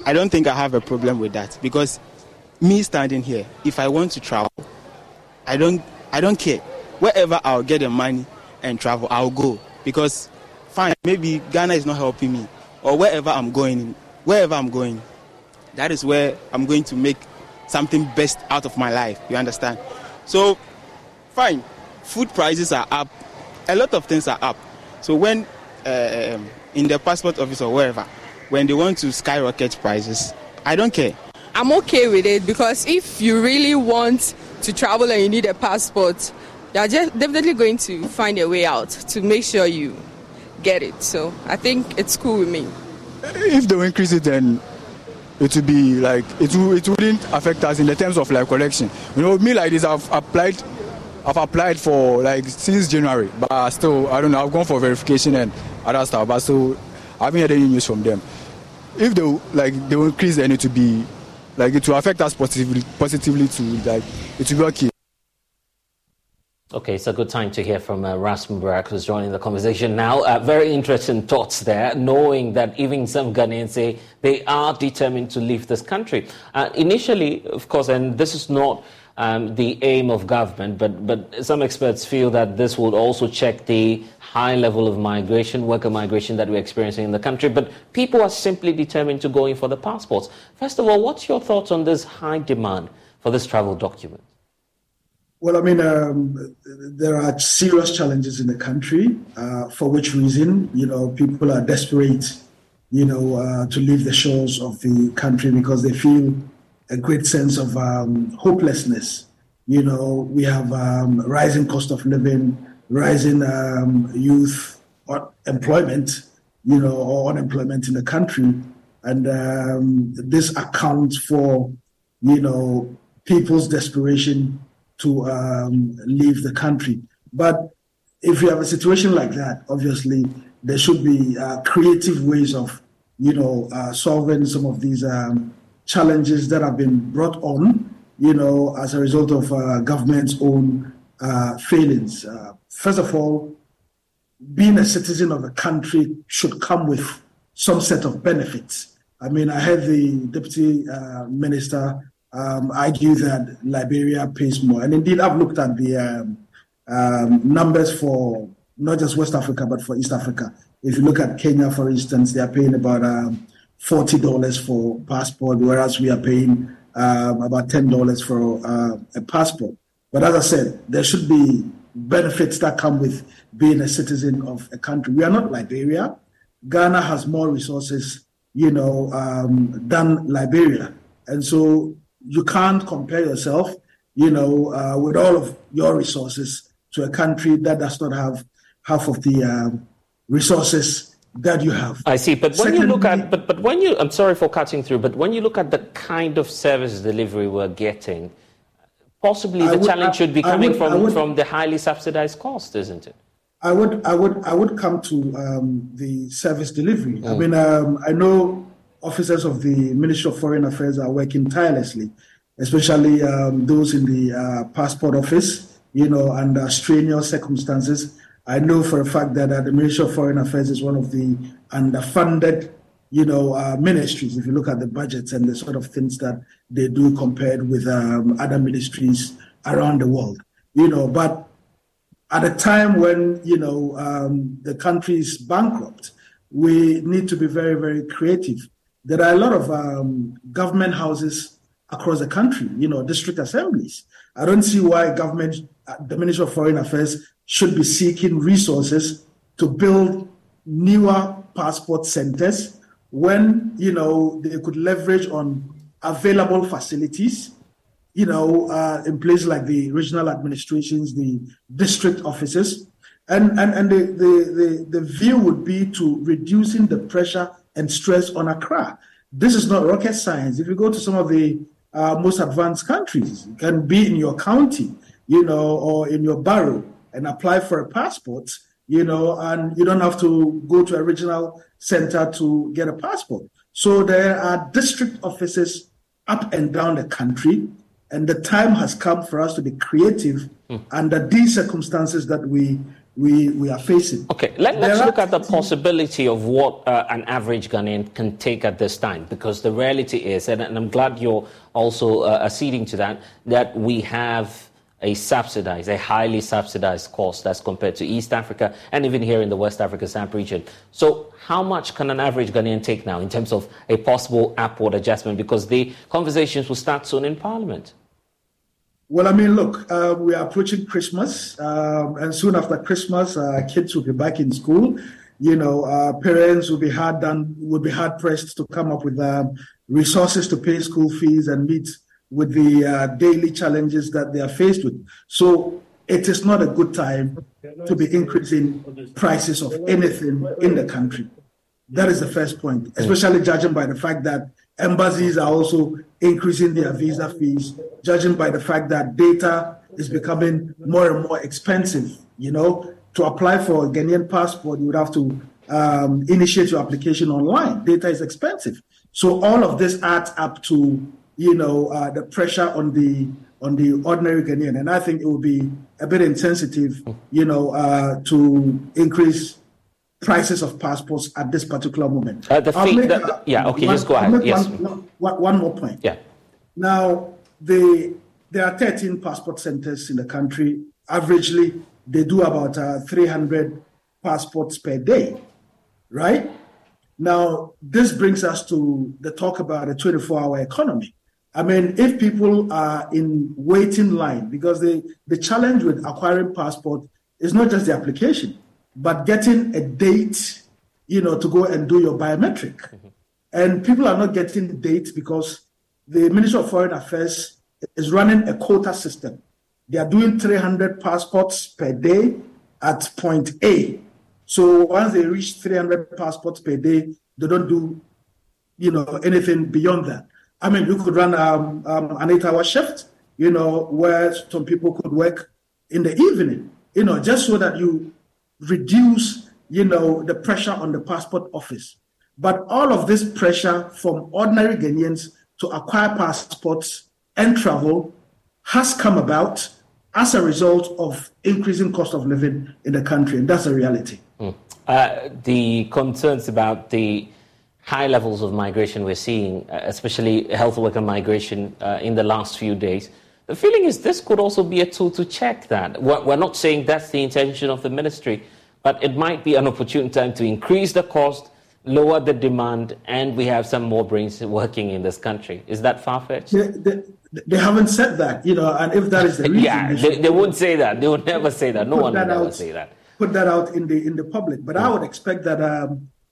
I don't think I have a problem with that, because me standing here, if I want to travel, I don't care. Wherever I'll get the money and travel, I'll go, because fine, maybe Ghana is not helping me, or wherever I'm going, that is where I'm going to make something best out of my life, you understand? So fine, food prices are up, a lot of things are up. So when in the passport office or wherever, when they want to skyrocket prices, I don't care. I'm okay with it, because if you really want to travel and you need a passport, they're just definitely going to find a way out to make sure you get it. So I think it's cool with me. If they increase it, then it will be like it wouldn't affect us in the terms of like collection. You know, me like this, I've applied for like since January, but still I don't know. I've gone for verification and other stuff, but still I haven't had any news from them. If they like they will increase, then it will be like it will affect us positively to like it will be okay. Okay, it's a good time to hear from Ras Mubarak, who's joining the conversation now. Very interesting thoughts there, knowing that even some Ghanaians say they are determined to leave this country. Initially, of course, and this is not the aim of government, but some experts feel that this would also check the high level of migration, worker migration that we're experiencing in the country. But people are simply determined to go in for the passports. First of all, what's your thoughts on this high demand for this travel document? Well, I mean, there are serious challenges in the country, for which reason, you know, people are desperate, you know, to leave the shores of the country because they feel a great sense of hopelessness. You know, we have rising cost of living, rising youth employment, you know, or unemployment in the country. And this accounts for, you know, people's desperation to leave the country. But if you have a situation like that, obviously there should be creative ways of, you know, solving some of these challenges that have been brought on, you know, as a result of government's own failings. First of all, being a citizen of a country should come with some set of benefits. I mean, I heard the deputy minister argue that Liberia pays more. And indeed, I've looked at the numbers for not just West Africa, but for East Africa. If you look at Kenya, for instance, they are paying about $40 for passport, whereas we are paying about $10 for a passport. But as I said, there should be benefits that come with being a citizen of a country. We are not Liberia. Ghana has more resources, you know, than Liberia. And so you can't compare yourself, you know, with all of your resources to a country that does not have half of the resources that you have. I see. But when you look at, but when you, I'm sorry for cutting through, but when you look at the kind of service delivery we're getting, possibly the challenge should be coming from the highly subsidized cost, isn't it? I would come to the service delivery. Mm. I mean, I know officers of the Ministry of Foreign Affairs are working tirelessly, especially those in the passport office, you know, under strenuous circumstances. I know for a fact that the Ministry of Foreign Affairs is one of the underfunded, you know, ministries, if you look at the budgets and the sort of things that they do compared with other ministries around the world, you know. But at a time when, you know, the country is bankrupt, we need to be very, very creative. There are a lot of government houses across the country, you know, district assemblies. I don't see why government, the Ministry of Foreign Affairs, should be seeking resources to build newer passport centers when, you know, they could leverage on available facilities, you know, in places like the regional administrations, the district offices. And the view would be to reducing the pressure and stress on Accra. This is not rocket science. If you go to some of the most advanced countries, it can be in your county, you know, or in your borough, and apply for a passport, you know, and you don't have to go to a regional center to get a passport. So there are district offices up and down the country, and the time has come for us to be creative under these circumstances that we are facing. Okay, let's look at the possibility of what an average Ghanaian can take at this time, because the reality is, and I'm glad you're also acceding to that, that we have a highly subsidized cost as compared to East Africa and even here in the West Africa SAMP region. So how much can an average Ghanaian take now in terms of a possible upward adjustment? Because the conversations will start soon in Parliament. Well, I mean, look, we are approaching Christmas, and soon after Christmas, kids will be back in school. You know, parents will be hard pressed to come up with resources to pay school fees and meet with the daily challenges that they are faced with. So it is not a good time to be increasing prices of anything in the country. That is the first point, especially judging by the fact that embassies are also increasing their visa fees, judging by the fact that data is becoming more and more expensive. You know, to apply for a Ghanaian passport, you would have to initiate your application online. Data is expensive. So all of this adds up to, you know, the pressure on the ordinary Ghanaian. And I think it would be a bit insensitive, you know, to increase prices of passports at this particular moment. Just go ahead. One more point. Yeah. Now, there are 13 passport centers in the country. Averagely, they do about 300 passports per day, right? Now, this brings us to the talk about a 24-hour economy. I mean, if people are in waiting line, because the challenge with acquiring passport is not just the application, but getting a date, you know, to go and do your biometric. Mm-hmm. And people are not getting dates because the Ministry of Foreign Affairs is running a quota system. They are doing 300 passports per day at point A. So once they reach 300 passports per day, they don't do, you know, anything beyond that. I mean, you could run an 8-hour shift, you know, where some people could work in the evening, you know, just so that you reduce, you know, the pressure on the passport office. But all of this pressure from ordinary Ghanaians to acquire passports and travel has come about as a result of increasing cost of living in the country, and that's a reality. Mm. The concerns about the high levels of migration we're seeing, especially health worker migration in the last few days, the feeling is this could also be a tool to check that. We're not saying that's the intention of the ministry, but it might be an opportune time to increase the cost, lower the demand, and we have some more brains working in this country. Is that far-fetched? They haven't said that, you know, and if that is the reason... Yeah, they won't say that. They would never say that. No one would ever say that. Put that out in the public. But I would expect that...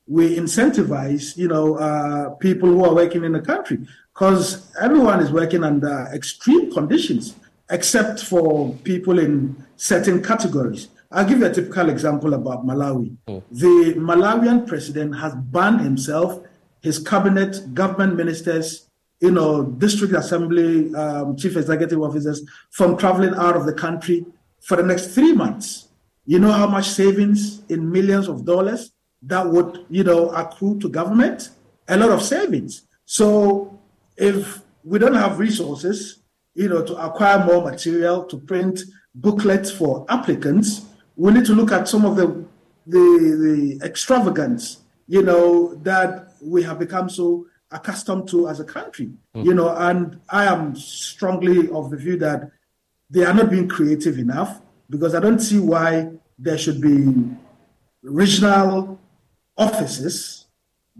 we incentivize, you know, people who are working in the country, because everyone is working under extreme conditions, except for people in certain categories. I'll give you a typical example about Malawi. The Malawian president has banned himself, his cabinet, government ministers, district assembly, chief executive officers from traveling out of the country for the next 3 months. You know how much savings in millions of dollars that would, accrue to government? A lot of savings. So if we don't have resources, to acquire more material, to print booklets for applicants, we need to look at some of the extravagance, that we have become so accustomed to as a country, and I am strongly of the view that they are not being creative enough, because I don't see why there should be regional offices,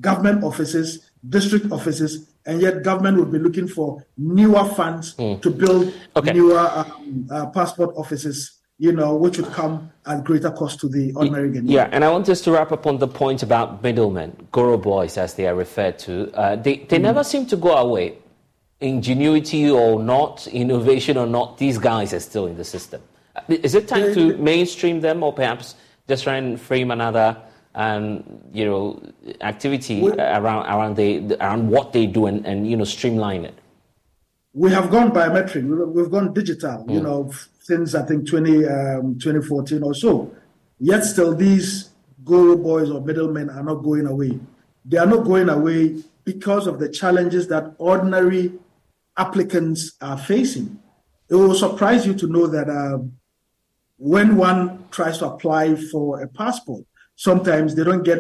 government offices, district offices, and yet government would be looking for newer funds to build newer passport offices, which would come at greater cost to the ordinary Ghanaian. Yeah, and I want us to wrap up on the point about middlemen, Goro boys, as they are referred to. They never seem to go away. Ingenuity or not, innovation or not, these guys are still in the system. Is it time to mainstream them, or perhaps just try and frame another activity around what they do and streamline it? We have gone biometric. We've gone digital, since I think 2014 or so. Yet still these guru boys or middlemen are not going away. They are not going away because of the challenges that ordinary applicants are facing. It will surprise you to know that when one tries to apply for a passport, sometimes they don't get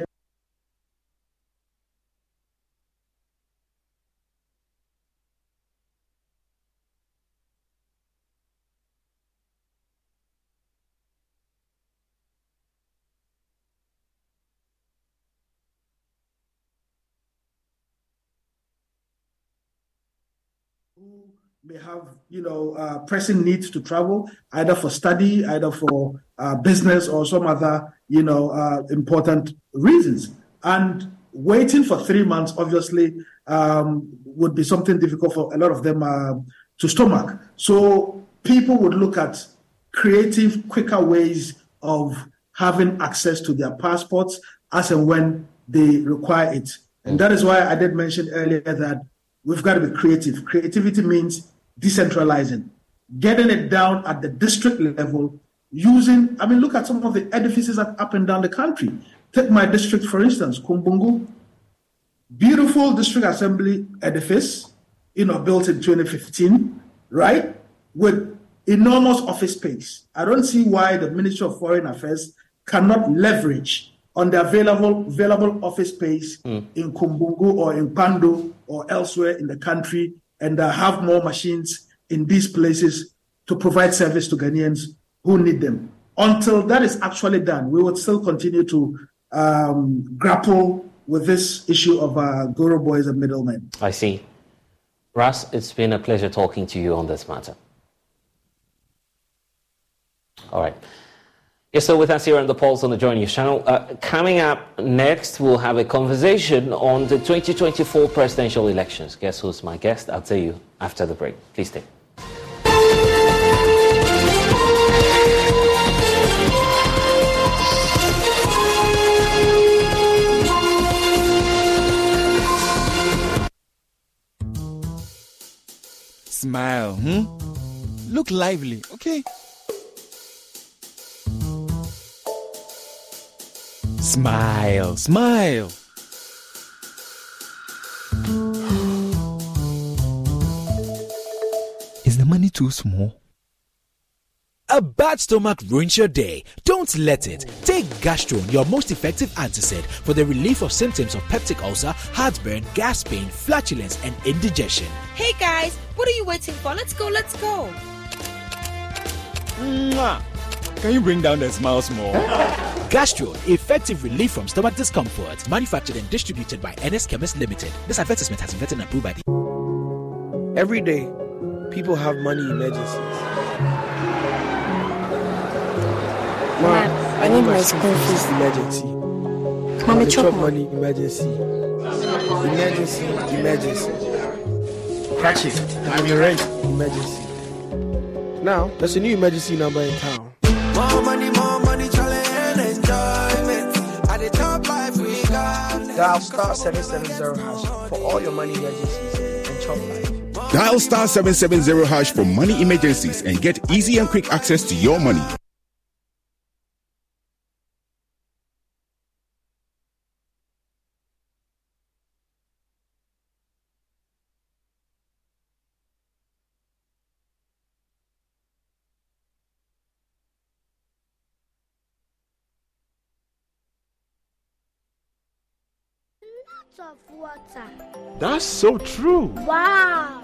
who may have, pressing needs to travel, either for study, either for business or some other important reasons. And waiting for 3 months, obviously, would be something difficult for a lot of them to stomach. So people would look at creative, quicker ways of having access to their passports as and when they require it. And that is why I did mention earlier that we've got to be creative. Creativity means decentralizing, getting it down at the district level. Look at some of the edifices up and down the country. Take my district, for instance, Kumbungu. Beautiful district assembly edifice, built in 2015, right? With enormous office space. I don't see why the Ministry of Foreign Affairs cannot leverage on the available office space in Kumbungu or in Pando or elsewhere in the country, and have more machines in these places to provide service to Ghanaians who need them. Until that is actually done, we would still continue to grapple with this issue of Goro boys and middlemen. I see. Ras, it's been a pleasure talking to you on this matter. All right. You're still with us here on The Pulse on the Joy News Channel. Coming up next, we'll have a conversation on the 2024 presidential elections. Guess who's my guest? I'll tell you after the break. Please stay. Smile, Look lively, okay? Smile, smile. Is the money too small? A bad stomach ruins your day. Don't let it. Take Gastron, your most effective antacid, for the relief of symptoms of peptic ulcer, heartburn, gas pain, flatulence, and indigestion. Hey guys, what are you waiting for? Let's go, let's go. Mwah. Can you bring down the smiles more? Gastron, effective relief from stomach discomfort. Manufactured and distributed by NS Chemist Limited. This advertisement has been vetted and approved by the... Every day, people have money emergencies. Mom, I need my school fees. Emergency. Mommy, chop money. Emergency. Emergency. Emergency. Catch it. I'm your rent. Emergency. Now, there's a new emergency number in town. More money, more money. Dial star 770 hash for all your money emergencies and chop life. Dial star 770 hash for money emergencies and get easy and quick access to your money. Of water. That's so true. Wow.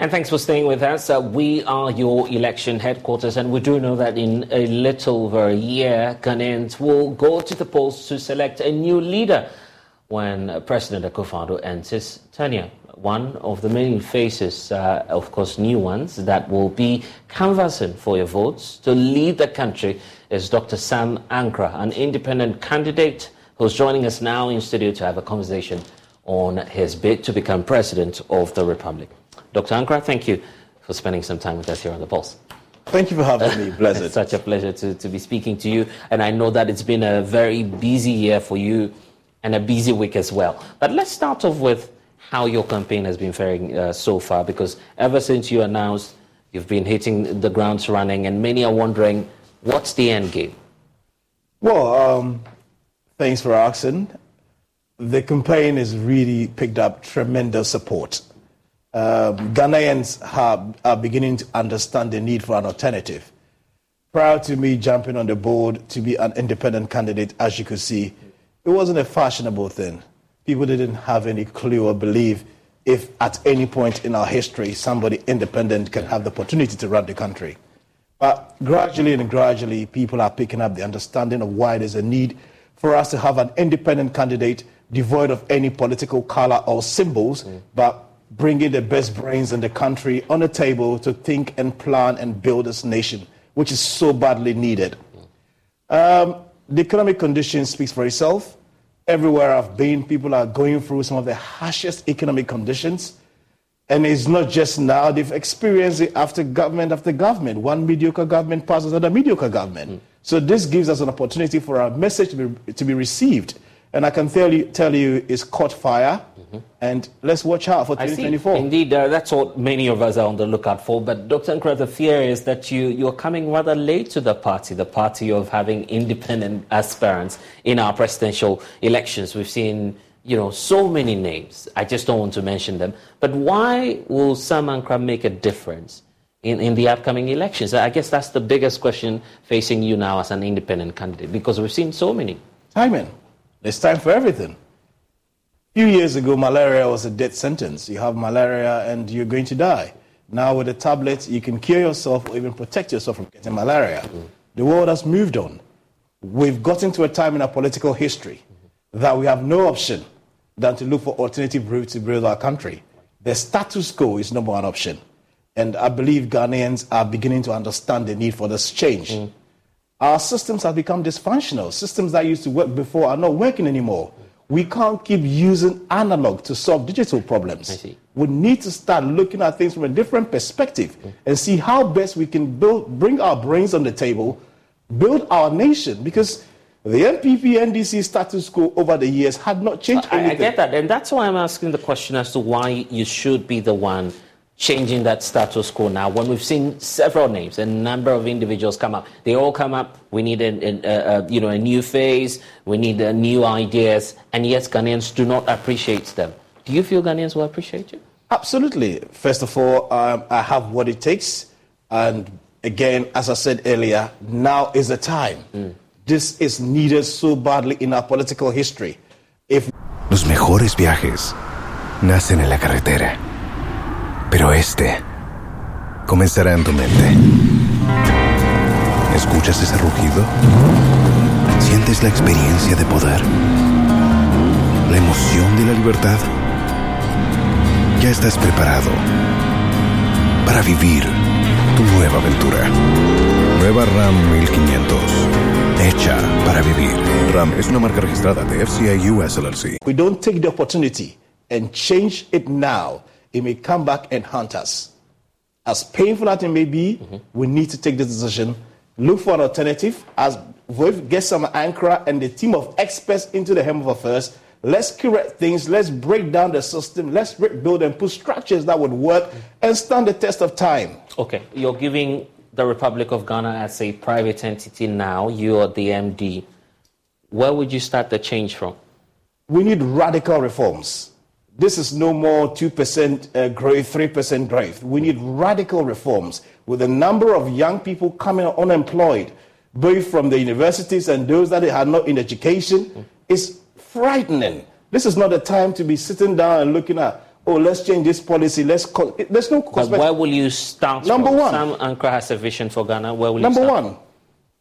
And thanks for staying with us. We are your election headquarters, and we do know that in a little over a year, Ghanaians will go to the polls to select a new leader when President Akufo-Addo ends his tenure. One of the main faces, of course, new ones, that will be canvassing for your votes to lead the country is Dr. Sam Ankrah, an independent candidate who's joining us now in studio to have a conversation on his bid to become President of the Republic. Dr. Ankrah, thank you for spending some time with us here on The Pulse. Thank you for having me. Pleasure. It's such a pleasure to be speaking to you. And I know that it's been a very busy year for you and a busy week as well. But let's start off with how your campaign has been faring so far, because ever since you announced, you've been hitting the ground running, and many are wondering, what's the end game? Well, thanks for asking. The campaign has really picked up tremendous support. Ghanaians are beginning to understand the need for an alternative. Prior to me jumping on the board to be an independent candidate, as you could see, it wasn't a fashionable thing. People didn't have any clue or belief if at any point in our history somebody independent can have the opportunity to run the country. But gradually, people are picking up the understanding of why there's a need for us to have an independent candidate devoid of any political color or symbols, but bringing the best brains in the country on the table to think and plan and build this nation, which is so badly needed. The economic condition speaks for itself. Everywhere I've been, people are going through some of the harshest economic conditions. And it's not just now. They've experienced it after government. One mediocre government passes another mediocre government. So this gives us an opportunity for our message to be received. And I can tell you it's caught fire. And let's watch out for 2024. Indeed, that's what many of us are on the lookout for. But Dr. Ankrah, the fear is that you're coming rather late to the party of having independent aspirants in our presidential elections. We've seen, so many names. I just don't want to mention them. But why will Sam Ankrah make a difference in the upcoming elections? I guess that's the biggest question facing you now as an independent candidate, because we've seen so many. Timing. There's time for everything. A few years ago, malaria was a death sentence. You have malaria and you're going to die. Now with a tablet, you can cure yourself or even protect yourself from getting malaria. The world has moved on. We've gotten to a time in our political history that we have no option than to look for alternative routes to build our country. The status quo is number one option. And I believe Ghanaians are beginning to understand the need for this change. Our systems have become dysfunctional. Systems that used to work before are not working anymore. We can't keep using analog to solve digital problems. We need to start looking at things from a different perspective and see how best we can bring our brains on the table, build our nation, because the MPP-NDC status quo over the years had not changed anything. I get that, and that's why I'm asking the question as to why you should be the one changing that status quo now, when we've seen several names and a number of individuals come up. They all come up. We need a new face. We need new ideas. And yes, Ghanaians do not appreciate them. Do you feel Ghanaians will appreciate you? Absolutely. First of all, I have what it takes. And again, as I said earlier, now is the time. This is needed so badly in our political history. Los mejores viajes nacen en la carretera. Pero este comenzará en tu mente. ¿Escuchas ese rugido? ¿Sientes la experiencia de poder? ¿La emoción de la libertad? Ya estás preparado para vivir tu nueva aventura. Nueva Ram 1500. Hecha para vivir. Ram es una marca registrada de FCA US LLC. We don't take the opportunity and change it now, it may come back and haunt us. As painful as it may be, we need to take this decision, look for an alternative, as we get Sam Ankrah and the team of experts into the helm of affairs. Let's correct things, let's break down the system, let's rebuild and put structures that would work and stand the test of time. Okay, you're giving the Republic of Ghana as a private entity now, you are the MD. Where would you start the change from? We need radical reforms. This is no more 2% growth, 3% growth. We need radical reforms with a number of young people coming unemployed, both from the universities and those that are not in education. It's frightening. This is not the time to be sitting down and looking at, let's change this policy. There's no cost. But where will you start? Number one. Sam Ankrah has a vision for Ghana. Where will you start? Number one,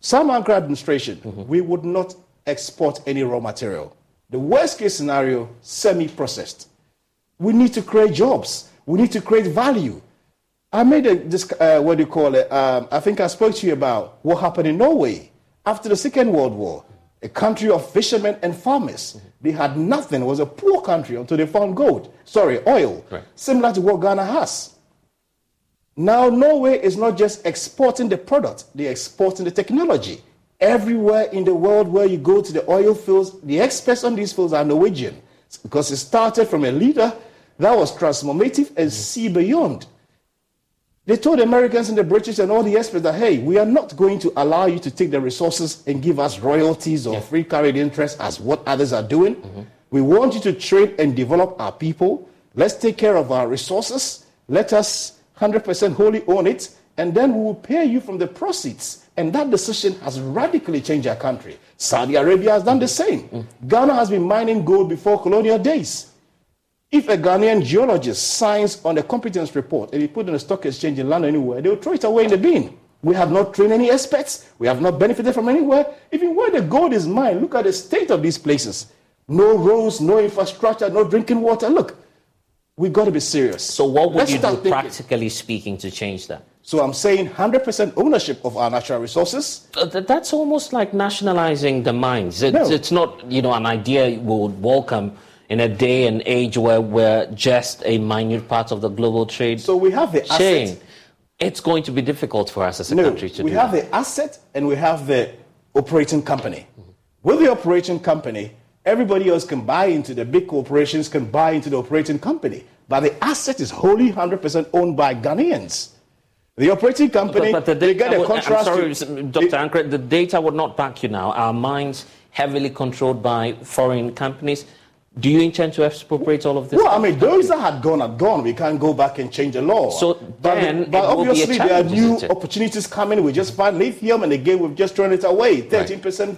Sam Ankrah administration, we would not export any raw material. The worst case scenario, semi-processed. We need to create jobs. We need to create value. I made I think I spoke to you about what happened in Norway after the Second World War. A country of fishermen and farmers. They had nothing. It was a poor country until they found oil. Right. Similar to what Ghana has. Now Norway is not just exporting the product. They're exporting the technology. Everywhere in the world where you go to the oil fields, the experts on these fields are Norwegian. Because it started from a leader that was transformative and see beyond. They told the Americans and the British and all the experts that, hey, we are not going to allow you to take the resources and give us royalties or free carried interest as what others are doing. We want you to trade and develop our people. Let's take care of our resources. Let us 100% wholly own it. And then we will pay you from the proceeds. And that decision has radically changed our country. Saudi Arabia has done the same. Ghana has been mining gold before colonial days. If a Ghanaian geologist signs on a competence report and he put on a stock exchange in London anywhere, they will throw it away in the bin. We have not trained any experts. We have not benefited from anywhere. Even where the gold is mined, look at the state of these places. No roads, no infrastructure, no drinking water. Look, we've got to be serious. So what would you do, practically speaking, to change that? So I'm saying 100% ownership of our natural resources. That's almost like nationalizing the mines. It's not an idea we would welcome in a day and age where we're just a minute part of the global trade chain. So we have the asset. It's going to be difficult for us as a country to do that. We have the asset and we have the operating company. Mm-hmm. With the operating company, everybody else can buy into the big corporations, can buy into the operating company. But the asset is wholly 100% owned by Ghanaians. The operating company, but they get a contrast. I'm sorry, Dr. Ankrah, the data would not back you now. Our mines heavily controlled by foreign companies. Do you intend to expropriate all of this? No, I mean, those that had gone. We can't go back and change the law. So but obviously there are new opportunities coming. We just found lithium, and again, we've just thrown it away. 13%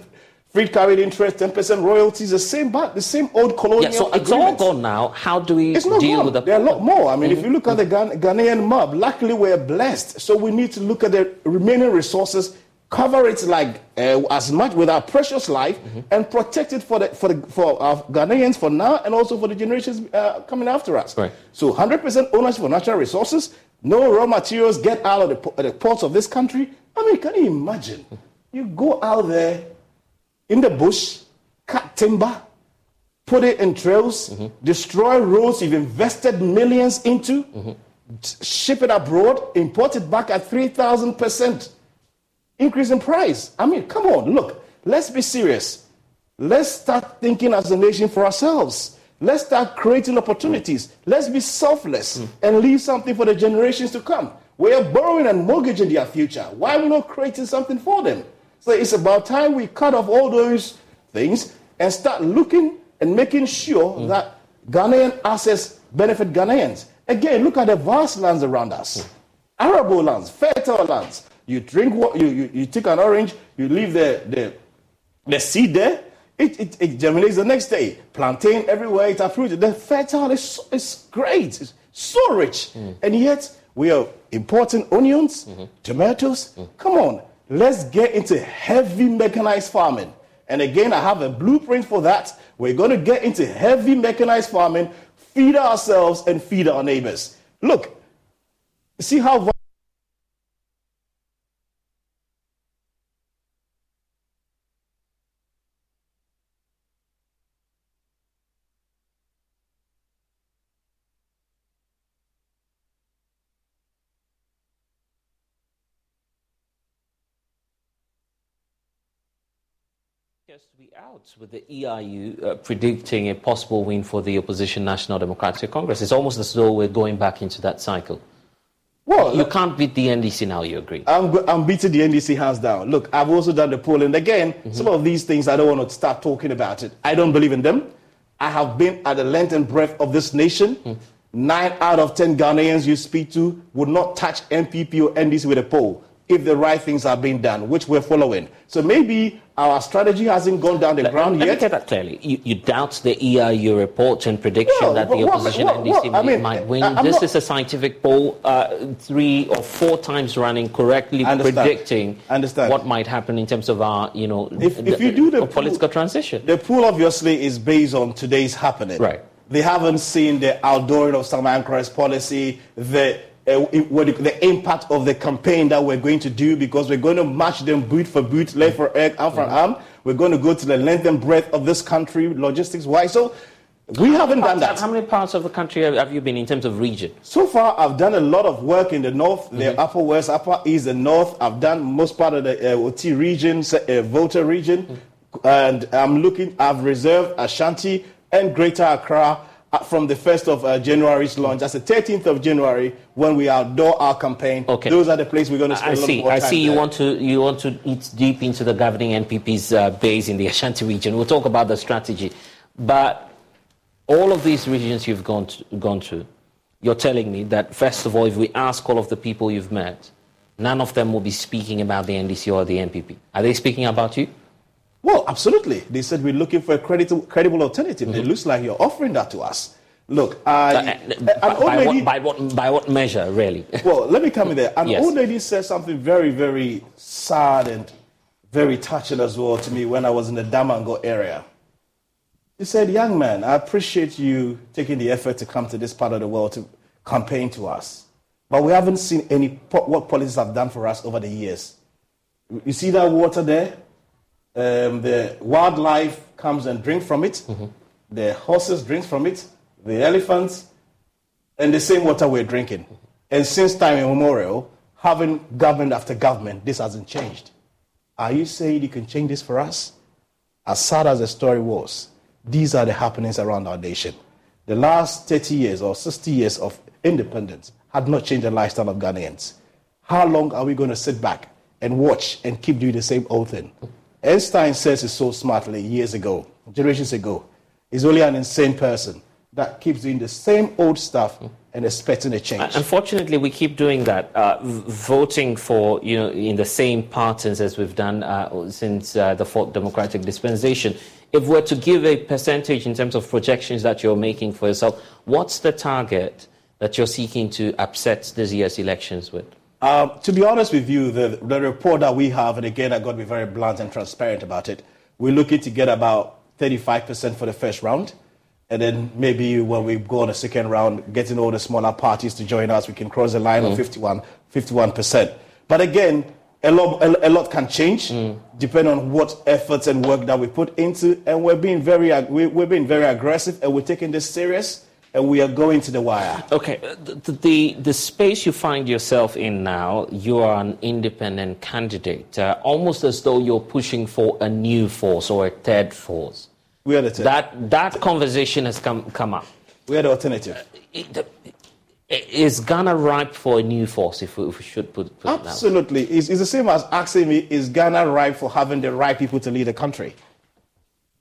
free carried interest, 10% royalties, the same old colonial agreement. It's all gone now. How do we deal with the problem? There are a lot more. I mean, if you look at the Ghanaian mob, luckily we're blessed. So we need to look at the remaining resources, cover it like as much with our precious life, and protect it for our Ghanaians for now, and also for the generations coming after us. Right. So 100% ownership of natural resources, no raw materials get out of the ports of this country. I mean, can you imagine? You go out there in the bush, cut timber, put it in trails, destroy roads you've invested millions into, ship it abroad, import it back at 3,000% increase in price. I mean, come on, look, let's be serious. Let's start thinking as a nation for ourselves. Let's start creating opportunities. Let's be selfless and leave something for the generations to come. We are borrowing and mortgaging their future. Why are we not creating something for them? So it's about time we cut off all those things and start looking and making sure that Ghanaian assets benefit Ghanaians. Again, look at the vast lands around us. Arable lands, fertile lands. You drink, you take an orange, you leave the seed there, it germinates the next day. Plantain everywhere, it's uprooted. The fertile is great, it's so rich. And yet, we are importing onions, tomatoes. Come on, let's get into heavy mechanized farming. And again, I have a blueprint for that. We're going to get into heavy mechanized farming, feed ourselves and feed our neighbors. Look, see how... We out with the EIU predicting a possible win for the opposition National Democratic Congress. It's almost as though we're going back into that cycle. Well, you can't beat the NDC now, you agree? I'm beating the NDC hands down. Look, I've also done the polling. Again, some of these things I don't want to start talking about it. I don't believe in them. I have been at the length and breadth of this nation. 9 out of 10 Ghanaians you speak to would not touch MPP or NDC with a poll if the right things are being done, which we're following. So maybe our strategy hasn't gone down the ground yet. Let me get that clearly. You doubt the EIU report and prediction that the opposition NDC might win. This is a scientific poll, 3 or 4 times running, correctly predicting what might happen in terms of our, if you do the political transition. The poll obviously is based on today's happening. Right. They haven't seen the outdooring of Sam Ankrah's policy, the impact of the campaign that we're going to do, because we're going to match them boot for boot, leg for leg, arm for arm. We're going to go to the length and breadth of this country, logistics-wise. So we haven't done that. How many parts of the country have you been in terms of region? So far, I've done a lot of work in the north, the upper west, upper east, the north. I've done most part of the OT region, Volta region, and I've reserved Ashanti and Greater Accra from the 1st of January's launch. That's the 13th of January when we outdoor our campaign. Okay. Those are the places we're going to spend a lot more time. I see you want to eat deep into the governing NPP's base in the Ashanti region. We'll talk about the strategy. But all of these regions you've gone to, you're telling me that, first of all, if we ask all of the people you've met, none of them will be speaking about the NDC or the NPP. Are they speaking about you? Well, absolutely. They said we're looking for a credible alternative. It looks like you're offering that to us. Look, by what measure, really? Well, let me come in there. Old lady said something very, very sad and very touching as well to me when I was in the Damango area. She said, "Young man, I appreciate you taking the effort to come to this part of the world to campaign to us, but we haven't seen what policies have done for us over the years. You see that water there? The wildlife comes and drink from it. The horses drink from it, the elephants, and the same water we're drinking. And since time immemorial, having government after government, this hasn't changed. Are you saying you can change this for us? As sad as the story was, these are the happenings around our nation. The last 30 years or 60 years of independence had not changed the lifestyle of Ghanaians. How long are we going to sit back and watch and keep doing the same old thing? Einstein says it so smartly years ago, generations ago. He's only an insane person that keeps doing the same old stuff and expecting a change. Unfortunately, we keep doing that, voting for, you know, in the same patterns as we've done since the fourth democratic dispensation. If we're to give a percentage in terms of projections that you're making for yourself, what's the target that you're seeking to upset this year's elections with? To be honest with you, the report that we have, and again, I've got to be very blunt and transparent about it, we're looking to get about 35% for the first round. And then maybe when we go on the second round, getting all the smaller parties to join us, we can cross the line of 51%. But again, a lot can change, depending on what efforts and work that we put into. And we're being very aggressive, and we're taking this serious, and we are going to the wire. Okay, the space you find yourself in now, you are an independent candidate, almost as though you're pushing for a new force or a third force. We are the third. That conversation has come up. We are the alternative. Is Ghana ripe for a new force, if we should put it that way? Absolutely. It's the same as asking me, is Ghana ripe for having the right people to lead the country?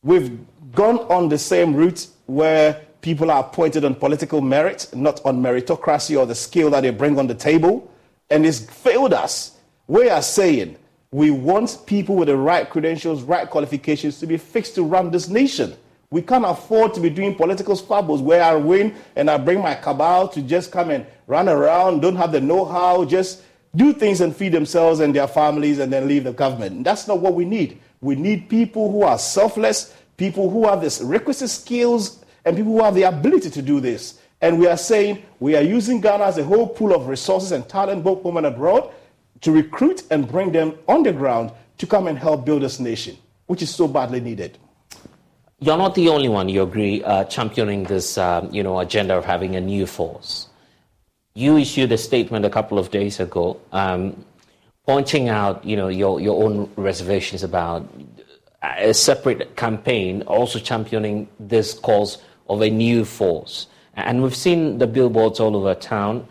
We've gone on the same route where people are appointed on political merit, not on meritocracy or the skill that they bring on the table, and it's failed us. We are saying we want people with the right credentials, right qualifications to be fixed to run this nation. We can't afford to be doing political squabbles where I win and I bring my cabal to just come and run around, don't have the know-how, just do things and feed themselves and their families and then leave the government. That's not what we need. We need people who are selfless, people who have the requisite skills, and people who have the ability to do this. And we are saying we are using Ghana as a whole pool of resources and talent, both home and abroad, to recruit and bring them on the ground to come and help build this nation, which is so badly needed. You're not the only one, you agree, championing this agenda of having a new force. You issued a statement a couple of days ago pointing out your own reservations about a separate campaign also championing this cause of a new force. And we've seen the billboards all over town.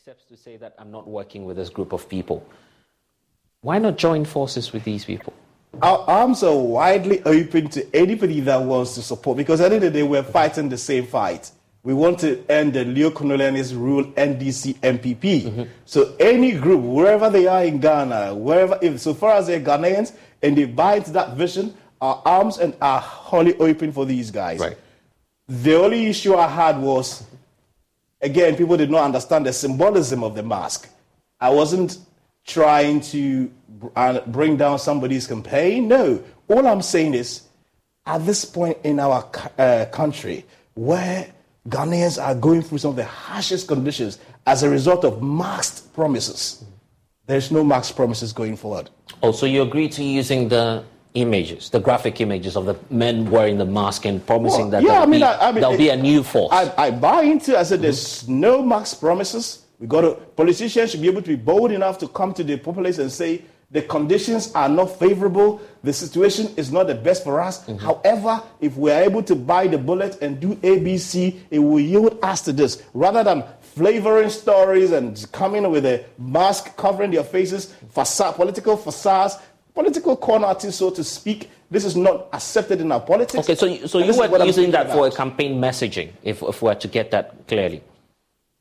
Steps to say that I'm not working with this group of people. Why not join forces with these people? Our arms are widely open to anybody that wants to support, because at the end of the day, we're fighting the same fight. We want to end the Leo Konolanese rule NDC MPP. So any group, wherever they are in Ghana, so far as they're Ghanaians and they buy into that vision, our arms and are wholly open for these guys. Right. The only issue I had was, again, people did not understand the symbolism of the mask. I wasn't trying to bring down somebody's campaign. No. All I'm saying is, at this point in our country, where Ghanaians are going through some of the harshest conditions as a result of masked promises, there's no masked promises going forward. Oh, so you agree to using the images, the graphic images of the men wearing the mask and promising there'll be a new force. I buy into. I said there's no mask promises. Politicians should be able to be bold enough to come to the populace and say the conditions are not favorable. The situation is not the best for us. However, if we are able to buy the bullet and do ABC, it will yield us to this, rather than flavoring stories and coming with a mask covering their faces, political facades. Political corner, so to speak. This is not accepted in our politics. Okay, so you were using that for a campaign messaging, if we're to get that clearly.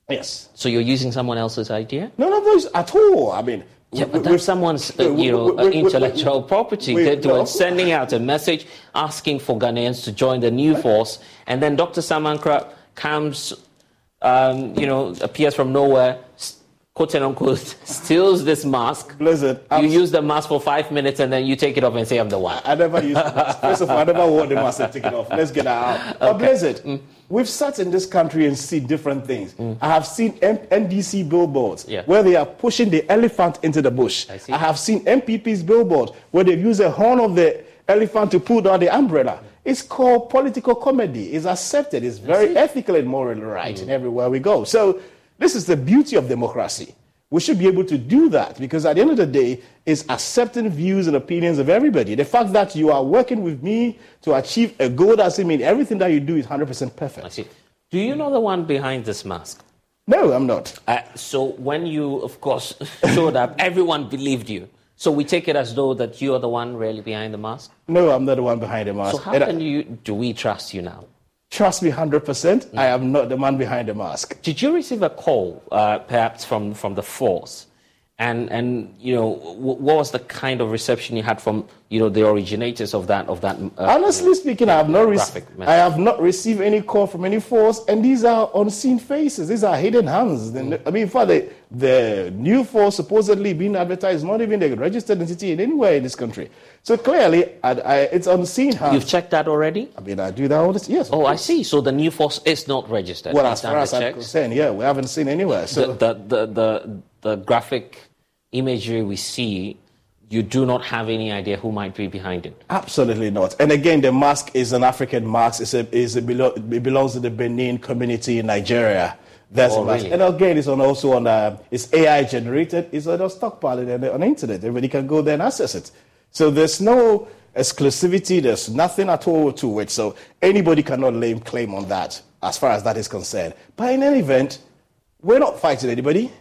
Yes. So you're using someone else's idea? No, at all. I mean, that's someone's intellectual property. They're sending out a message asking for Ghanaians to join the new force, and then Dr. Sam Ankrah comes, appears from nowhere, quote unquote steals this mask. Listen, you use the mask for 5 minutes and then you take it off and say, I'm the one. I never used the mask. First of all, I never wore the mask and take it off. Let's get that out. But listen, we've sat in this country and seen different things. I have seen NDC billboards where they are pushing the elephant into the bush. I have seen MPP's billboards where they use the horn of the elephant to pull down the umbrella. It's called political comedy. It's accepted. It's very ethical and moral right in everywhere we go. So this is the beauty of democracy. We should be able to do that because at the end of the day, it's accepting views and opinions of everybody. The fact that you are working with me to achieve a goal doesn't mean everything that you do is 100% perfect. I see. Do you know the one behind this mask? No, I'm not. So when you, of course, showed up, everyone believed you. So we take it as though that you are the one really behind the mask? No, I'm not the one behind the mask. So how can do we trust you now? Trust me 100%, I am not the man behind the mask. Did you receive a call, perhaps, from the force? And you know, what was the kind of reception you had from, you know, the originators of that? Honestly speaking, I have not received any call from any force, and these are unseen faces. These are hidden hands. I mean, in fact, the new force supposedly being advertised, not even the registered entity in anywhere in this country. So clearly, it's unseen hands. You've checked that already? I mean, I do that all the time. Yes. Oh, I see. So the new force is not registered. Well, as far as I'm concerned, yeah, we haven't seen anywhere. So the graphic imagery we see, you do not have any idea who might be behind it. Absolutely not. And again, the mask is an African mask. It belongs to the Benin community in Nigeria. That's the mask. Really? And again, it's it's AI generated. It's on a stockpile on the internet. Everybody can go there and access it. So there's no exclusivity. There's nothing at all to it. So anybody cannot lay claim on that as far as that is concerned. But in any event, we're not fighting anybody.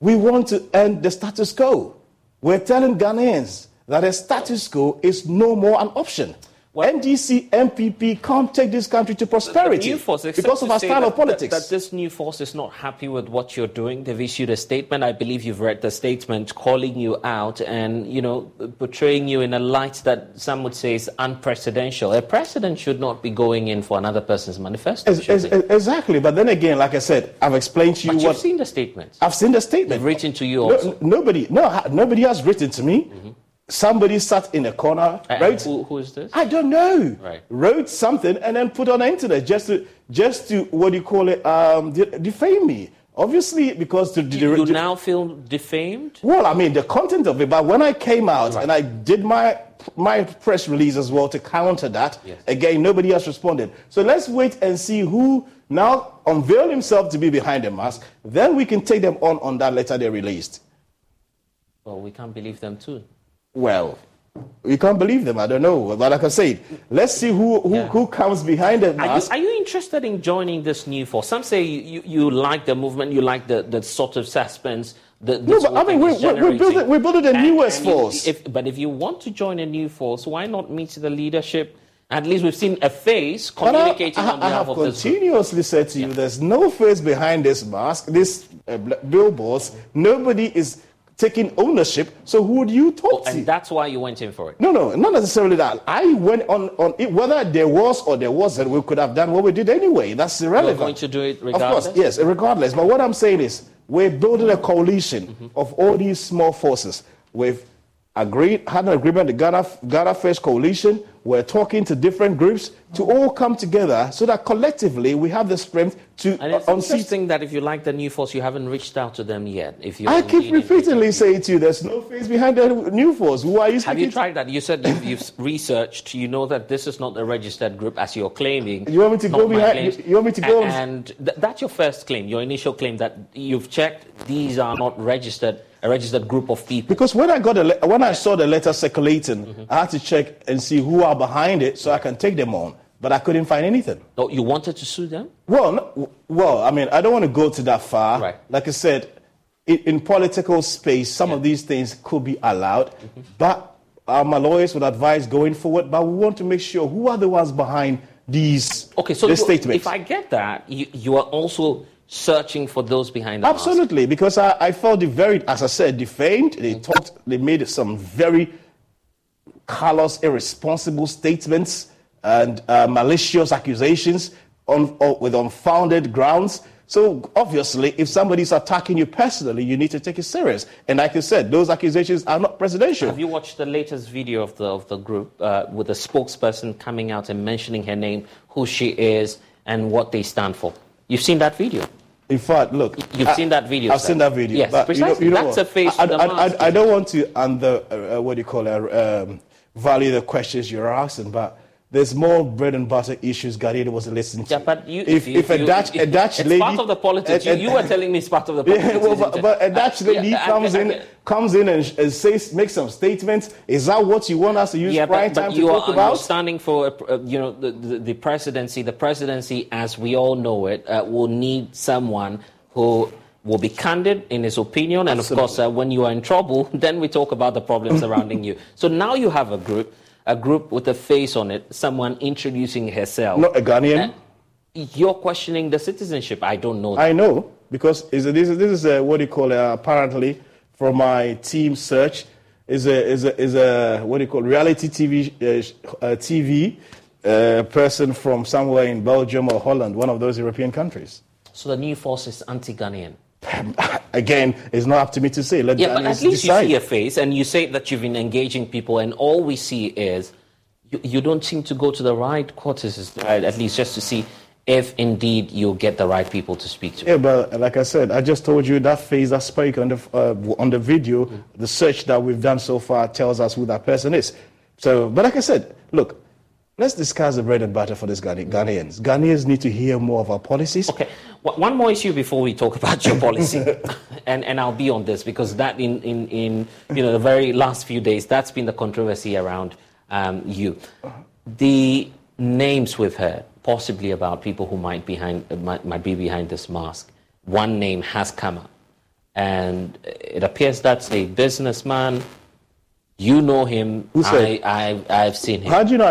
We want to end the status quo. We're telling Ghanaians that a status quo is no more an option. Well, NDC, MPP can't take this country to prosperity because of our style of politics. That this new force is not happy with what you're doing. They've issued a statement. I believe you've read the statement calling you out and, you know, portraying you in a light that some would say is unprecedented. A president should not be going in for another person's manifesto. Exactly. But then again, like I said, I've explained to you But you've seen the statement. I've seen the statement. They've written to you also. Nobody has written to me. Somebody sat in a corner, wrote, who is this? I don't know. Right. Wrote something and then put on the internet just to defame me. Obviously, because you now feel defamed? Well, I mean, the content of it. But when I came out and I did my press release as well to counter that, again, nobody has responded. So let's wait and see who now unveil himself to be behind the mask. Then we can take them on that letter they released. Well, we can't believe them too. Well, you can't believe them. I don't know. But like I said, let's see who comes behind it. Are you interested in joining this new force? Some say you like the movement, you like the sort of suspense. We're building a newest force. But if you want to join a new force, why not meet the leadership? At least we've seen a face communicating on behalf of this. I have continuously said to you, there's no face behind this mask, this billboards. Nobody is taking ownership, so who would you talk to? And that's why you went in for it? No, not necessarily that. I went on it, whether there was or there wasn't, we could have done what we did anyway. That's irrelevant. You're going to do it regardless? Of course, yes, regardless. But what I'm saying is, we're building a coalition of all these small forces. We've had an agreement, the Ghana First Coalition. We're talking to different groups to all come together so that collectively we have the strength to... And it's interesting that if you like the new force, you haven't reached out to them yet. I keep repeatedly saying to you, there's no face behind the new force. Who are you speaking to? Have you tried that? You said you've researched, you know that this is not a registered group as you're claiming. You want me to go behind... You want me to go... And that's your first claim, your initial claim that you've checked, these are not registered... A registered group of people. Because when I got I saw the letter circulating, I had to check and see who are behind it so I can take them on. But I couldn't find anything. No, you wanted to sue them? Well, I mean, I don't want to go to that far. Right. Like I said, in political space, some of these things could be allowed. But my lawyers would advise going forward. But we want to make sure who are the ones behind these statements. If I get that, you are also searching for those behind the mask. Absolutely, because I felt as I said, defamed. They talked, they made some very callous, irresponsible statements and malicious accusations with unfounded grounds. So obviously, if somebody's attacking you personally, you need to take it serious. And like you said, those accusations are not presidential. Have you watched the latest video of the group with a spokesperson coming out and mentioning her name, who she is, and what they stand for? You've seen that video. In fact, look, you've seen that video. I've sir. Seen that video. Yes, but precisely. That's a face. I don't want to value the questions you're asking, but there's more bread and butter issues Ghanaian was listening to. Yeah, but if a Dutch lady, it's part of the politics. You were telling me it's part of the politics. Yeah, well, but a Dutch lady comes in and says, makes some statements. Is that what you want us to use prime time to talk about? You're standing for, the presidency. The presidency, as we all know it, will need someone who will be candid in his opinion. And absolutely. Of course, when you are in trouble, then we talk about the problems surrounding you. So now you have a group with a face on it, someone introducing herself. Not a Ghanaian. You're questioning the citizenship. I don't know that. I know, because apparently, from my team search, is a reality TV person from somewhere in Belgium or Holland, one of those European countries. So the new force is anti-Ghanaian. Again, it's not up to me to say. But at least decide. You see a face, and you say that you've been engaging people, and all we see is you don't seem to go to the right quarters, at least just to see if indeed you get the right people to speak to. Yeah, but like I said, I just told you that face that spoke on the video, the search that we've done so far tells us who that person is. So, but like I said, look. Let's discuss the bread and butter for these Ghanaians. Ghanaians need to hear more of our policies. Okay, one more issue before we talk about your policy, and I'll be on this because that in the very last few days, that's been the controversy around you. The names we've heard, possibly about people who might be behind this mask. One name has come up, and it appears that's a businessman. You know him. I've seen him. How do you know?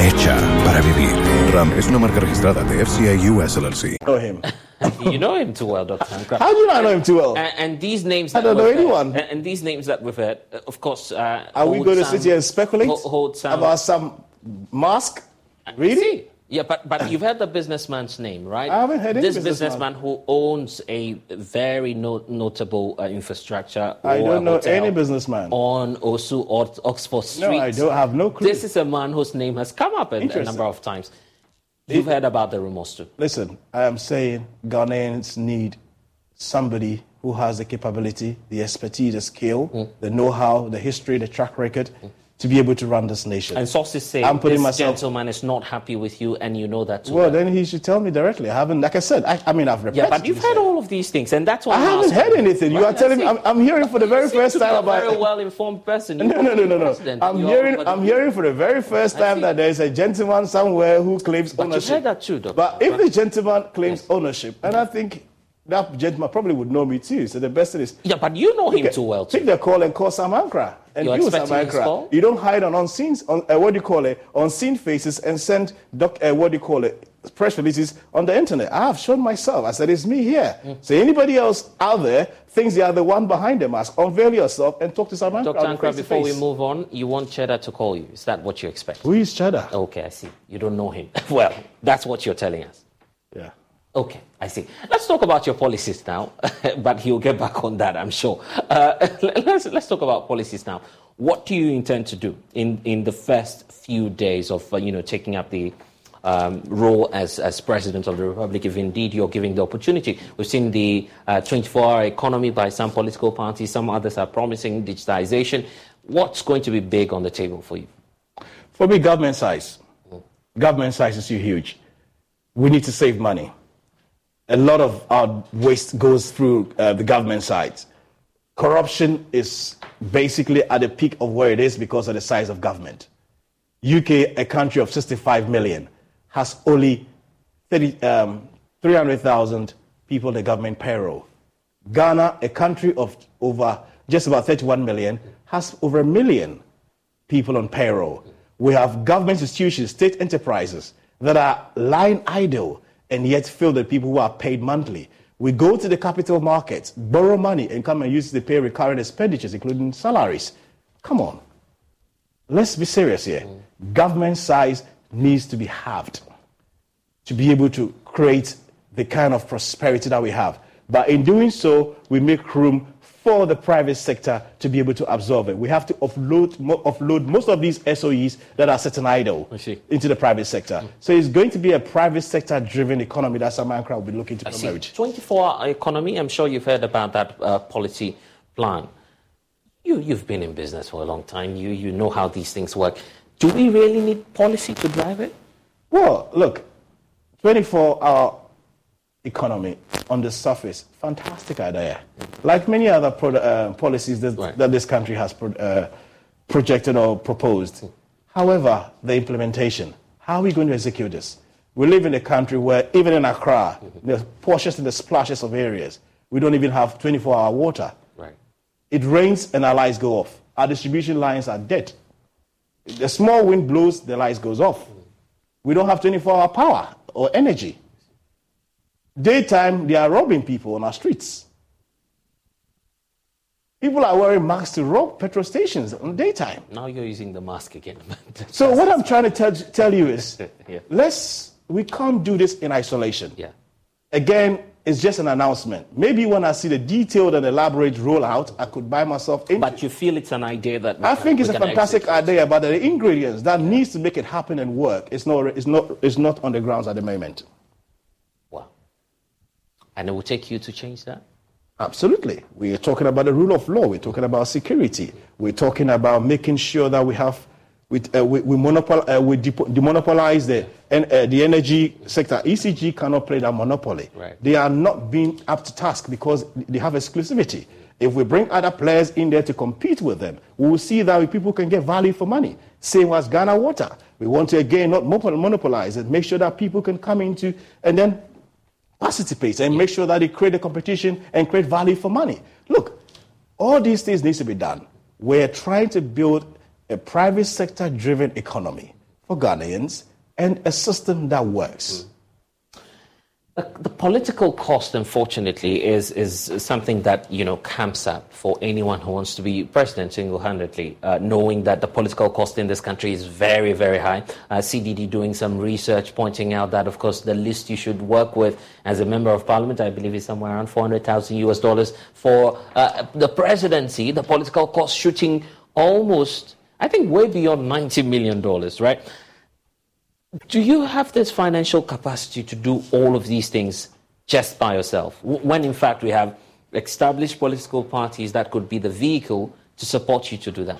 Hecha para vivir. Ram es una marca registrada de FCA US LLC. Know him. You know him too well, Dr. Ankrah. How do you not know him too well? And these names that I don't know anyone. And these names that we've heard, of course. Are we going to sit here and speculate about some mask? Really? Yeah, but you've heard the businessman's name, right? I haven't heard this businessman who owns a very notable infrastructure. I don't know any businessman on Osu or Oxford Street. No, I don't have no clue. This is a man whose name has come up a number of times. You've heard about the rumors too. Listen, I am saying Ghanaians need somebody who has the capability, the expertise, the skill, the know-how, the history, the track record. To be able to run this nation. And sources say this gentleman is not happy with you, and you know that too. Well, then he should tell me directly. I haven't, like I said, I've repeated. Yeah, but you've heard all of these things, and that's why I haven't heard anything. You are telling me, I'm hearing for the very first time about. You're a very well-informed person. No. I'm hearing for the very first time that there is a gentleman somewhere who claims ownership. But you heard that too, Doctor. But if the gentleman claims ownership, and I think. That gentleman probably would know me too. So the best thing is... Yeah, but you know him too well too. Take the call and call Sam Ankrah. And you, Sam Ankrah. You don't hide on unseen, unseen faces and send press releases on the internet. I have shown myself. I said, it's me here. So anybody else out there thinks they are the one behind the mask. Unveil yourself and talk to Sam Ankrah. Dr. Ankrah, before we move on, you want Cheddar to call you. Is that what you expect? Who is Cheddar? Okay, I see. You don't know him. Well, that's what you're telling us. Yeah. Okay, I see. Let's talk about your policies now, but he'll get back on that, I'm sure. Let's talk about policies now. What do you intend to do in the first few days of taking up the role as president of the republic, if indeed you're giving the opportunity? We've seen the 24-hour economy by some political parties. Some others are promising digitization. What's going to be big on the table for you? For me, government size. Government size is huge. We need to save money. A lot of our waste goes through the government side. Corruption is basically at the peak of where it is because of the size of government. UK, a country of 65 million, has only 300,000 people in the government payroll. Ghana, a country of over just about 31 million, has over 1 million people on payroll. We have government institutions, state enterprises that are lying idle and yet fill the people who are paid monthly. We go to the capital markets, borrow money, and come and use it to pay recurrent expenditures, including salaries. Come on. Let's be serious here. Government size needs to be halved to be able to create the kind of prosperity that we have. But in doing so, we make room for the private sector to be able to absorb it. We have to offload most of these SOEs that are sitting idle into the private sector. So it's going to be a private sector-driven economy that Sam Ankrah will be looking to promote. 24-hour economy, I'm sure you've heard about that policy plan. You've been in business for a long time. You know how these things work. Do we really need policy to drive it? Well, look, 24-hour economy on the surface, fantastic idea. Like many other policies that this country has projected or proposed. However, the implementation, how are we going to execute this? We live in a country where even in Accra, the portions and the splashes of areas, we don't even have 24-hour water. It rains and our lights go off. Our distribution lines are dead. The small wind blows, the lights goes off. We don't have 24-hour power or energy. Daytime, they are robbing people on our streets. People are wearing masks to rob petrol stations on daytime. Now you're using the mask again. So what I'm trying to tell you is, we can't do this in isolation. Yeah. Again, it's just an announcement. Maybe when I see the detailed and elaborate rollout, I could buy myself into. But you feel it's an idea that I think it's a fantastic idea, but the ingredients that needs to make it happen and work is not on the grounds at the moment. Wow. And it will take you to change that? Absolutely. We are talking about the rule of law. We're talking about security. We're talking about making sure that we have. We demonopolize the energy sector. ECG cannot play that monopoly. Right. They are not being up to task because they have exclusivity. If we bring other players in there to compete with them, we will see that people can get value for money. Same as Ghana Water. We want to, again, not monopolize it, make sure that people can come into and then participate and make sure that they create a competition and create value for money. Look, all these things need to be done. We're trying to build a private sector-driven economy for Ghanaians, and a system that works. The political cost, unfortunately, is something that camps up for anyone who wants to be president single-handedly, knowing that the political cost in this country is very, very high. CDD doing some research pointing out that, of course, the list you should work with as a member of parliament, I believe, is somewhere around $400,000 for the presidency. The political cost shooting almost, I think, way beyond $90 million, right? Do you have this financial capacity to do all of these things just by yourself, when in fact we have established political parties that could be the vehicle to support you to do that?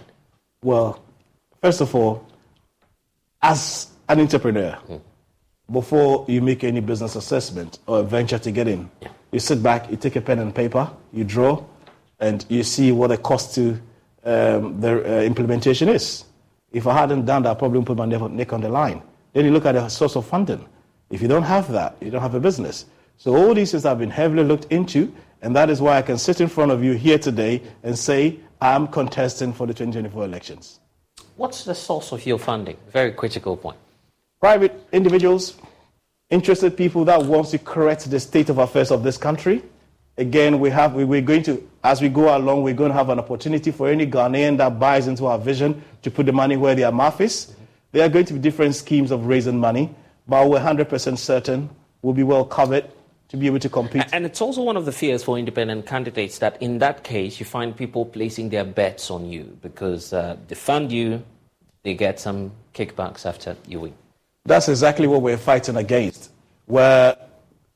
Well, first of all, as an entrepreneur, before you make any business assessment or venture to get in, you sit back, you take a pen and paper, you draw, and you see what it costs to the implementation is. If I hadn't done that, I probably wouldn't put my neck on the line. Then you look at the source of funding. If you don't have that, you don't have a business. So all these things have been heavily looked into, and that is why I can sit in front of you here today and say I'm contesting for the 2024 elections. What's the source of your funding? Very critical point. Private individuals, interested people that want to correct the state of affairs of this country. Again, we're going to, as we go along, we're going to have an opportunity for any Ghanaian that buys into our vision to put the money where their mouth is. There are going to be different schemes of raising money, but we're 100% certain we'll be well covered to be able to compete. And it's also one of the fears for independent candidates that in that case, you find people placing their bets on you because they fund you, they get some kickbacks after you win. That's exactly what we're fighting against, where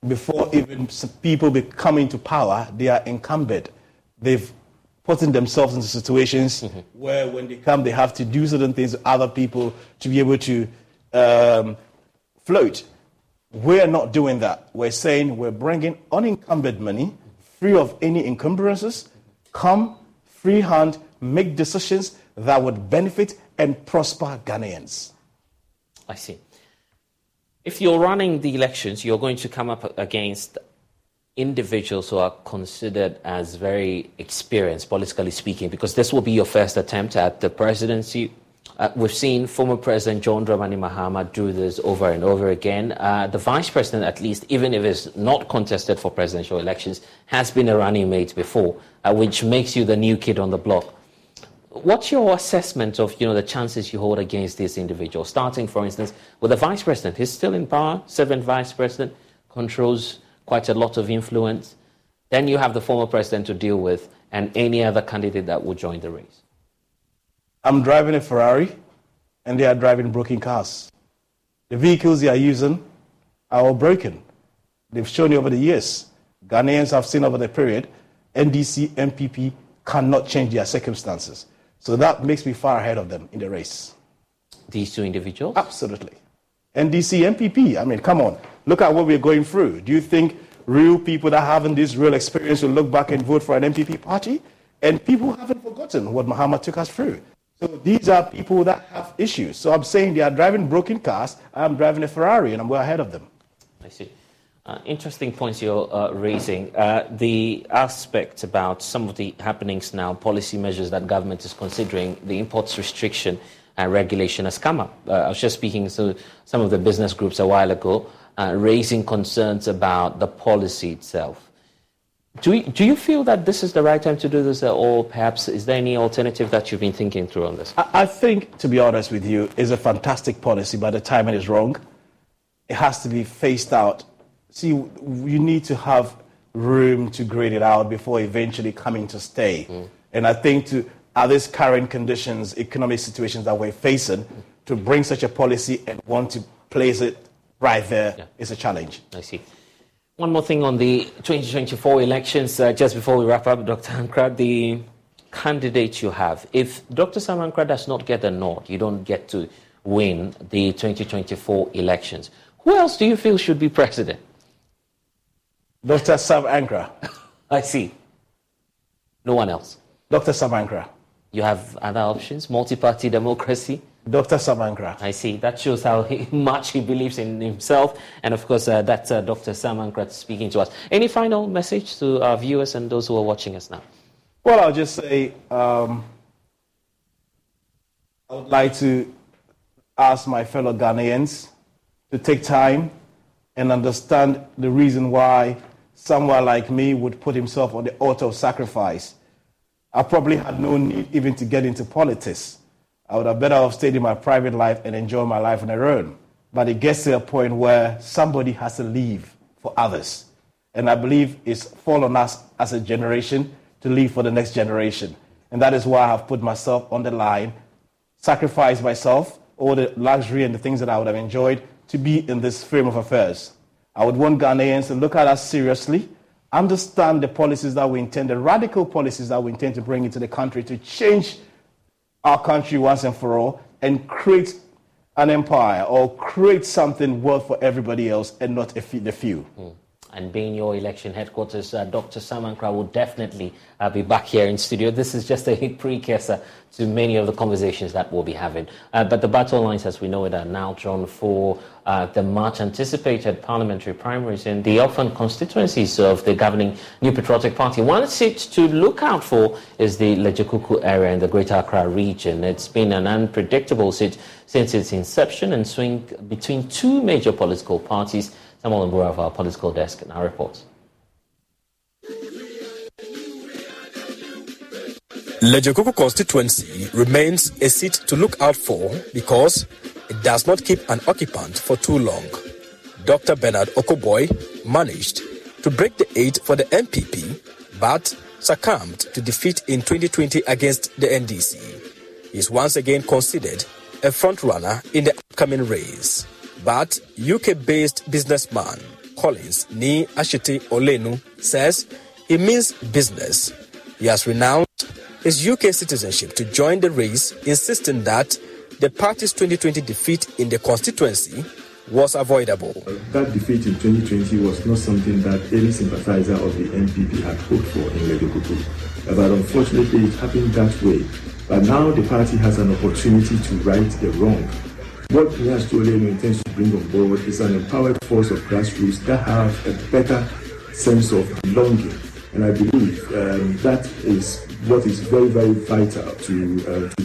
before even people come into power, they are encumbered. They've put themselves into situations where when they come, they have to do certain things to other people to be able to float. We're not doing that. We're saying we're bringing unencumbered money, free of any encumbrances, come, free hand, make decisions that would benefit and prosper Ghanaians. I see. If you're running the elections, you're going to come up against individuals who are considered as very experienced, politically speaking, because this will be your first attempt at the presidency. We've seen former President John Dramani Mahama do this over and over again. The vice president, at least, even if it's not contested for presidential elections, has been a running mate before, which makes you the new kid on the block. What's your assessment of, the chances you hold against this individual? Starting, for instance, with the vice president. He's still in power, seventh vice president, controls quite a lot of influence. Then you have the former president to deal with and any other candidate that will join the race. I'm driving a Ferrari, and they are driving broken cars. The vehicles they are using are all broken. They've shown you over the years. Ghanaians have seen over the period, NDC, MPP cannot change their circumstances. So that makes me far ahead of them in the race. These two individuals? Absolutely. NDC, MPP, I mean, come on. Look at what we're going through. Do you think real people that haven't this real experience will look back and vote for an MPP party? And people haven't forgotten what Mahama took us through. So these are people that have issues. So I'm saying they are driving broken cars. I'm driving a Ferrari, and I'm well ahead of them. I see. Interesting points you're raising. The aspect about some of the happenings now, policy measures that government is considering, the imports restriction and regulation has come up. I was just speaking to some of the business groups a while ago, raising concerns about the policy itself. Do you feel that this is the right time to do this at all? Perhaps is there any alternative that you've been thinking through on this? I think, to be honest with you, it's a fantastic policy, but the timing is wrong. It has to be phased out. See, you need to have room to grade it out before eventually coming to stay. And I think to others' current conditions, economic situations that we're facing, to bring such a policy and want to place it right there is a challenge. I see. One more thing on the 2024 elections, just before we wrap up, Dr. Ankrah, the candidates you have. If Dr. Sam Ankrah does not get a nod, you don't get to win the 2024 elections. Who else do you feel should be president? Dr. Sam Ankrah. I see. No one else. Dr. Sam Ankrah. You have other options? Multi-party democracy? Dr. Sam Ankrah. I see. That shows how much he believes in himself. And, of course, that's Dr. Sam Ankrah speaking to us. Any final message to our viewers and those who are watching us now? Well, I'll just say I would like to ask my fellow Ghanaians to take time and understand the reason why someone like me would put himself on the altar of sacrifice. I probably had no need even to get into politics. I would have better off stayed in my private life and enjoy my life on their own. But it gets to a point where somebody has to leave for others. And I believe it's fall on us as a generation to leave for the next generation. And that is why I have put myself on the line, sacrificed myself, all the luxury and the things that I would have enjoyed to be in this frame of affairs. I would want Ghanaians to look at us seriously, understand the policies that we intend, the radical policies that we intend to bring into the country to change our country once and for all, and create an empire or create something worth for everybody else and not the few. And being your election headquarters, Dr. Sam Ankrah will definitely be back here in studio. This is just a precursor to many of the conversations that we'll be having. But the battle lines, as we know it, are now drawn for the much-anticipated parliamentary primaries in the often constituencies of the governing New Patriotic Party. One seat to look out for is the Lédzokuku area in the Greater Accra region. It's been an unpredictable seat since its inception and swing between two major political parties. Samuel Mbura of our political desk and our reports. Lédzokuku constituency remains a seat to look out for because it does not keep an occupant for too long. Dr. Bernard Okoboy managed to break the eight for the MPP but succumbed to defeat in 2020 against the NDC. He is once again considered a frontrunner in the upcoming race. But UK-based businessman Collins Ni Ashiti Olenu says he means business. He has renounced his UK citizenship to join the race, insisting that the party's 2020 defeat in the constituency was avoidable. That defeat in 2020 was not something that any sympathizer of the MPP had hoped for in Lédzokuku. But unfortunately, it happened that way. But now the party has an opportunity to right the wrong. What Nias Olenu intends to bring on board is an empowered force of grassroots that have a better sense of belonging. And I believe that is what is very, very vital to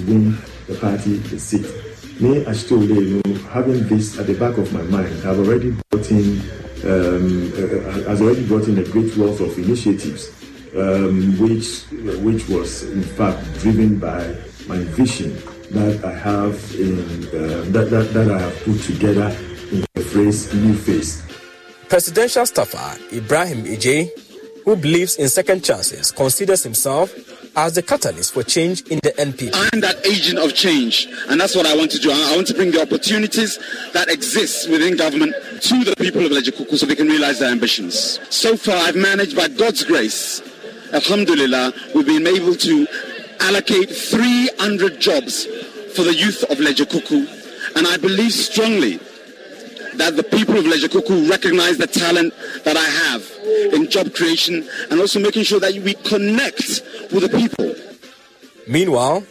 win the party the seat. Me, I still, you know, having this at the back of my mind, I've already brought in, a great wealth of initiatives, which was in fact driven by my vision that I have in that I have put together in the phrase "new face." Presidential staffer Ibrahim Ije, who believes in second chances, considers himself as the catalyst for change in the NPP. I'm that agent of change, and that's what I want to do. I want to bring the opportunities that exist within government to the people of Lédzokuku so they can realize their ambitions. So far, I've managed, by God's grace, alhamdulillah, we've been able to allocate 300 jobs for the youth of Lédzokuku, and I believe strongly that the people of Lédzokuku recognize the talent that I have in job creation and also making sure that we connect with the people. Meanwhile,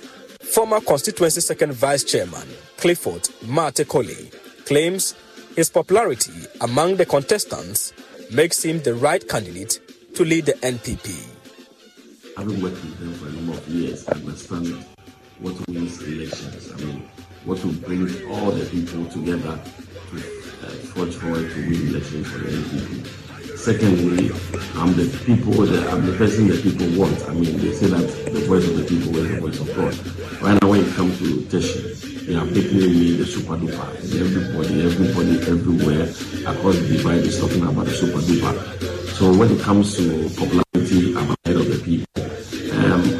former constituency second vice chairman Clifford Matekoli claims his popularity among the contestants makes him the right candidate to lead the NPP. I haven't worked with them for a number of years. I understand what wins elections. I mean, what will bring all the people together to forge forward to win elections for the NPP. Secondly, I'm the person that people want. I mean, they say that the voice of the people is the voice of God. Right now, when it comes to Teshi, they are making me the super duper. Everybody, everywhere across the divide is talking about the super duper. So when it comes to popularity, I'm ahead of the people.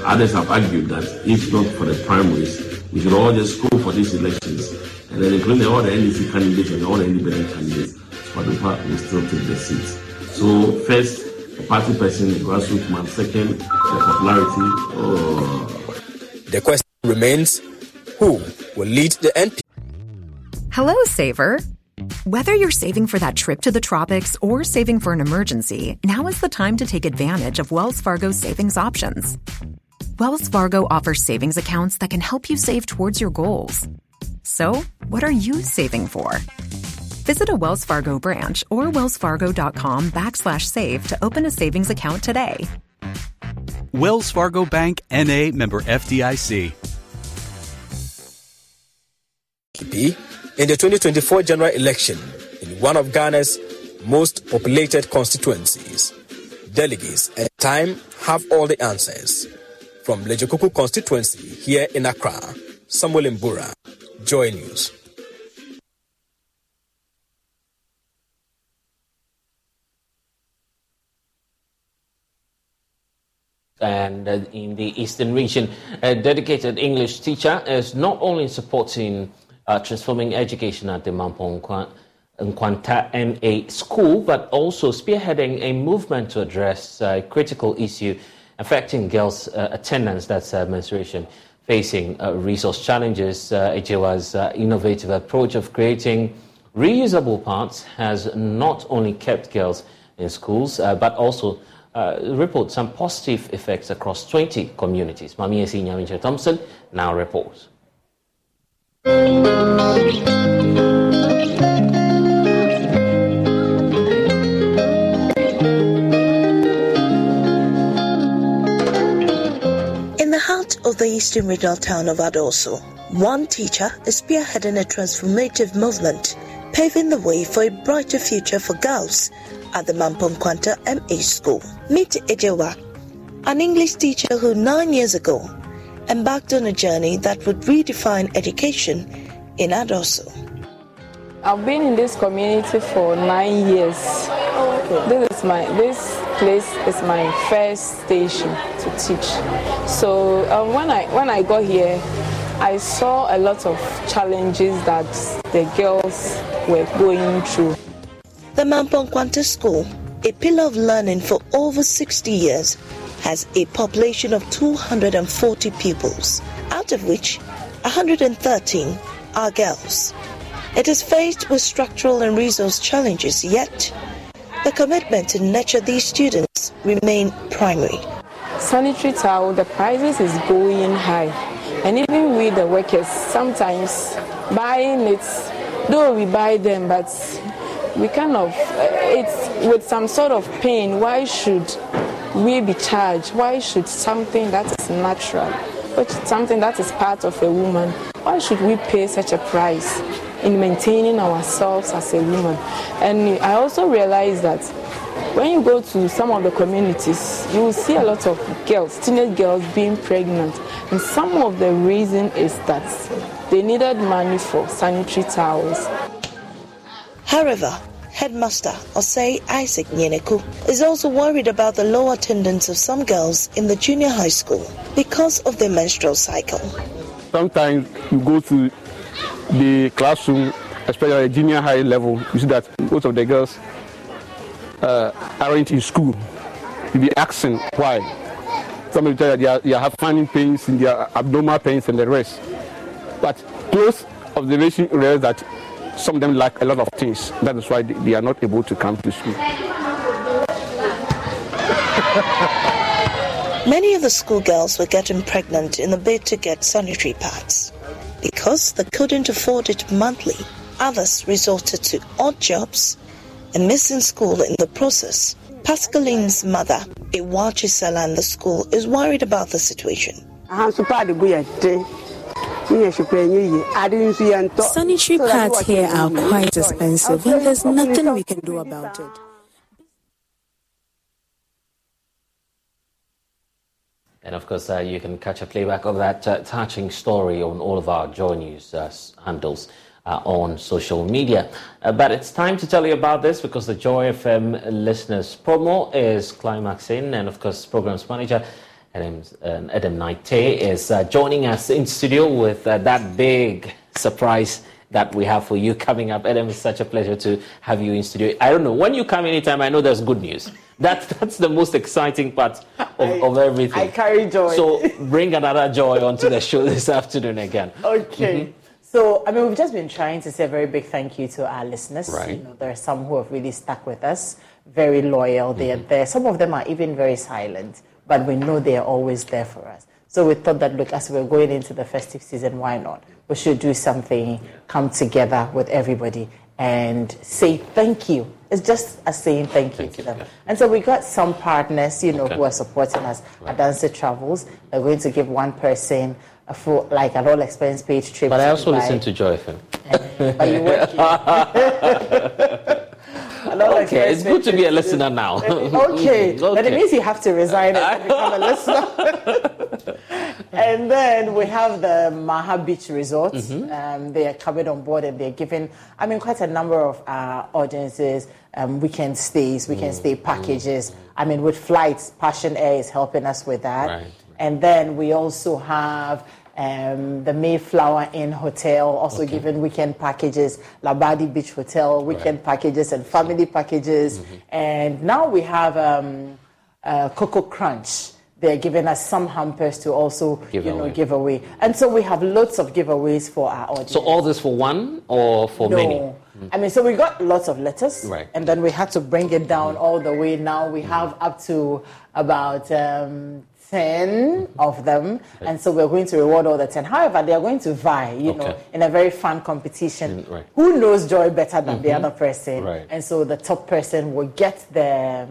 Others have argued that if not for the primaries, we should all just go for these elections. And then including all the NDC candidates and all the independent candidates, for the party will still take the seats. So first, the party person, the grassroots man. Second, the popularity. The question remains, who will lead the NP? Hello, saver. Whether you're saving for that trip to the tropics or saving for an emergency, now is the time to take advantage of Wells Fargo's savings options. Wells Fargo offers savings accounts that can help you save towards your goals. So, what are you saving for? Visit a Wells Fargo branch or wellsfargo.com/save to open a savings account today. Wells Fargo Bank, N.A., member FDIC. In the 2024 general election, in one of Ghana's most populated constituencies, delegates at the time have all the answers. From Lédzokuku constituency here in Accra, Samuel Mbura, Joy News. And in the Eastern region, a dedicated English teacher is not only supporting transforming education at the Mampong Nkwanta MA School, but also spearheading a movement to address a critical issue affecting girls' attendance, that's menstruation, facing resource challenges. AGI's innovative approach of creating reusable pads has not only kept girls in schools, but also reports some positive effects across 20 communities. Mamiesi Nyamiche Thompson now reports. In the heart of the eastern regional town of Adosso, one teacher is spearheading a transformative movement, paving the way for a brighter future for girls at the Mampong Nkwanta MA School. Meet Ejewa, an English teacher who 9 years ago embarked on a journey that would redefine education in Adosso. I've been in this community for 9 years. Okay. This place is my first station to teach. So when I got here, I saw a lot of challenges that the girls were going through. The Mampong Nkwanta School, a pillar of learning for over 60 years, has a population of 240 pupils, out of which 113 are girls. It is faced with structural and resource challenges, yet the commitment to nurture these students remain primary. Sanitary towel, the prices is going high, and even with the workers, sometimes buying it, though we buy them, but we kind of, it's with some sort of pain, why should we be charged? Why should something that is natural, which is something that is part of a woman, why should we pay such a price in maintaining ourselves as a woman? And I also realized that when you go to some of the communities, you will see a lot of girls, teenage girls being pregnant. And some of the reason is that they needed money for sanitary towels. However, Headmaster Osei Isaac Nyeneku is also worried about the low attendance of some girls in the junior high school because of their menstrual cycle. Sometimes you go to the classroom, especially at the junior high level, you see that most of the girls aren't in school. You'll be asking why. Some of them tell you they have finding pains, in their abdominal pains and the rest. But close observation reveals that some of them lack a lot of things. That is why they are not able to come to school. Many of the schoolgirls were getting pregnant in the bid to get sanitary pads. Because they couldn't afford it monthly, others resorted to odd jobs and missing school in the process. Pascaline's mother, Iwachi Sala, in the school, is worried about the situation. Sanitary pads here are quite expensive and there's nothing we can do about it. And of course, you can catch a playback of that touching story on all of our Joy News handles on social media. But it's time to tell you about this because the Joy FM listeners promo is climaxing, and of course, programs manager Edem Nartey is joining us in studio with that big surprise that we have for you coming up. Edem, it's such a pleasure to have you in studio. I don't know, when you come anytime, I know there's good news. That's the most exciting part of everything. I carry joy. So bring another joy onto the show this afternoon again. Okay. Mm-hmm. So, I mean, we've just been trying to say a very big thank you to our listeners. Right. You know, there are some who have really stuck with us, very loyal. They are there. Some of them are even very silent, but we know they are always there for us. So we thought that, look, as we're going into the festive season, why not? We should do something, come together with everybody and say thank you. It's just as saying thank you to them. Yeah. And so we got some partners, you know, who are supporting us. Right. Adanse Travels, they're going to give one person a full, like an all-expense paid trip. But I also listen to Joy FM. But you work here. Okay, it's good to be a listener now. Okay, but it means you have to resign and become a listener. And then we have the Maha Beach Resort. They are coming on board and they're giving, I mean, quite a number of audiences, weekend stays, weekend stay packages. I mean, with flights, Passion Air is helping us with that. Right. And then we also have the Mayflower Inn Hotel, also giving weekend packages, Labadi Beach Hotel, weekend packages and family packages. And now we have Cocoa Crunch. They're giving us some hampers to also give away. And so we have lots of giveaways for our audience. So all this for one or for many? I mean, so we got lots of letters, and then we had to bring it down all the way. Now we have up to about 10 of them, and so we're going to reward all the 10. However, they are going to vie, you know, in a very fun competition. Who knows joy better than the other person? And so the top person will get the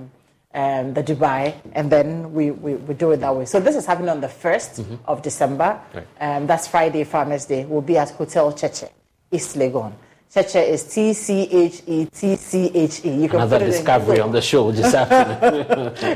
Dubai, and then we do it that way. So this is happening on the 1st of December. That's Friday, Farmers Day. We'll be at Hotel Cheche, East Legon. Cheche is T-C-H-E. You can another put it discovery in on the show this afternoon.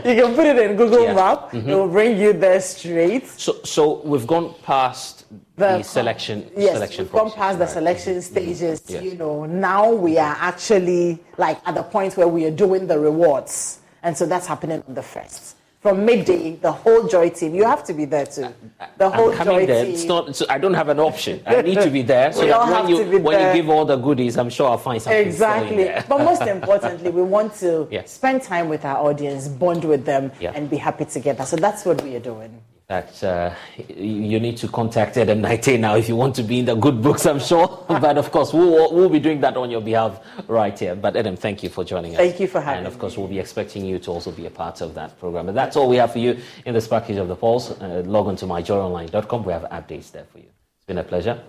You can put it in Google Map. It will bring you there straight. So we've gone past the selection. Yes, we've gone past the selection stages. You know, now we are actually like at the point where we are doing the rewards, and so that's happening on the 1st. From midday, the whole Joy team, you have to be there too. The whole Joy there. Team. It's not, so I don't have an option. I need to be there. So that when you give all the goodies, I'm sure I'll find something. Exactly. But most importantly, we want to spend time with our audience, bond with them, and be happy together. So that's what we are doing. That you need to contact Edem Nartey now if you want to be in the good books, I'm sure. But of course, we'll be doing that on your behalf right here. But Edem, thank you for joining us. Thank you for having me. And of course, we'll be expecting you to also be a part of that program. And that's all we have for you in this package of the Pulse. Log on to myjoyonline.com. We have updates there for you. It's been a pleasure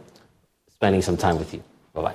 spending some time with you. Bye-bye.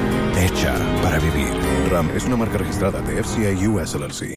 Hecha para vivir. Ram es una marca registrada de FCA US LLC.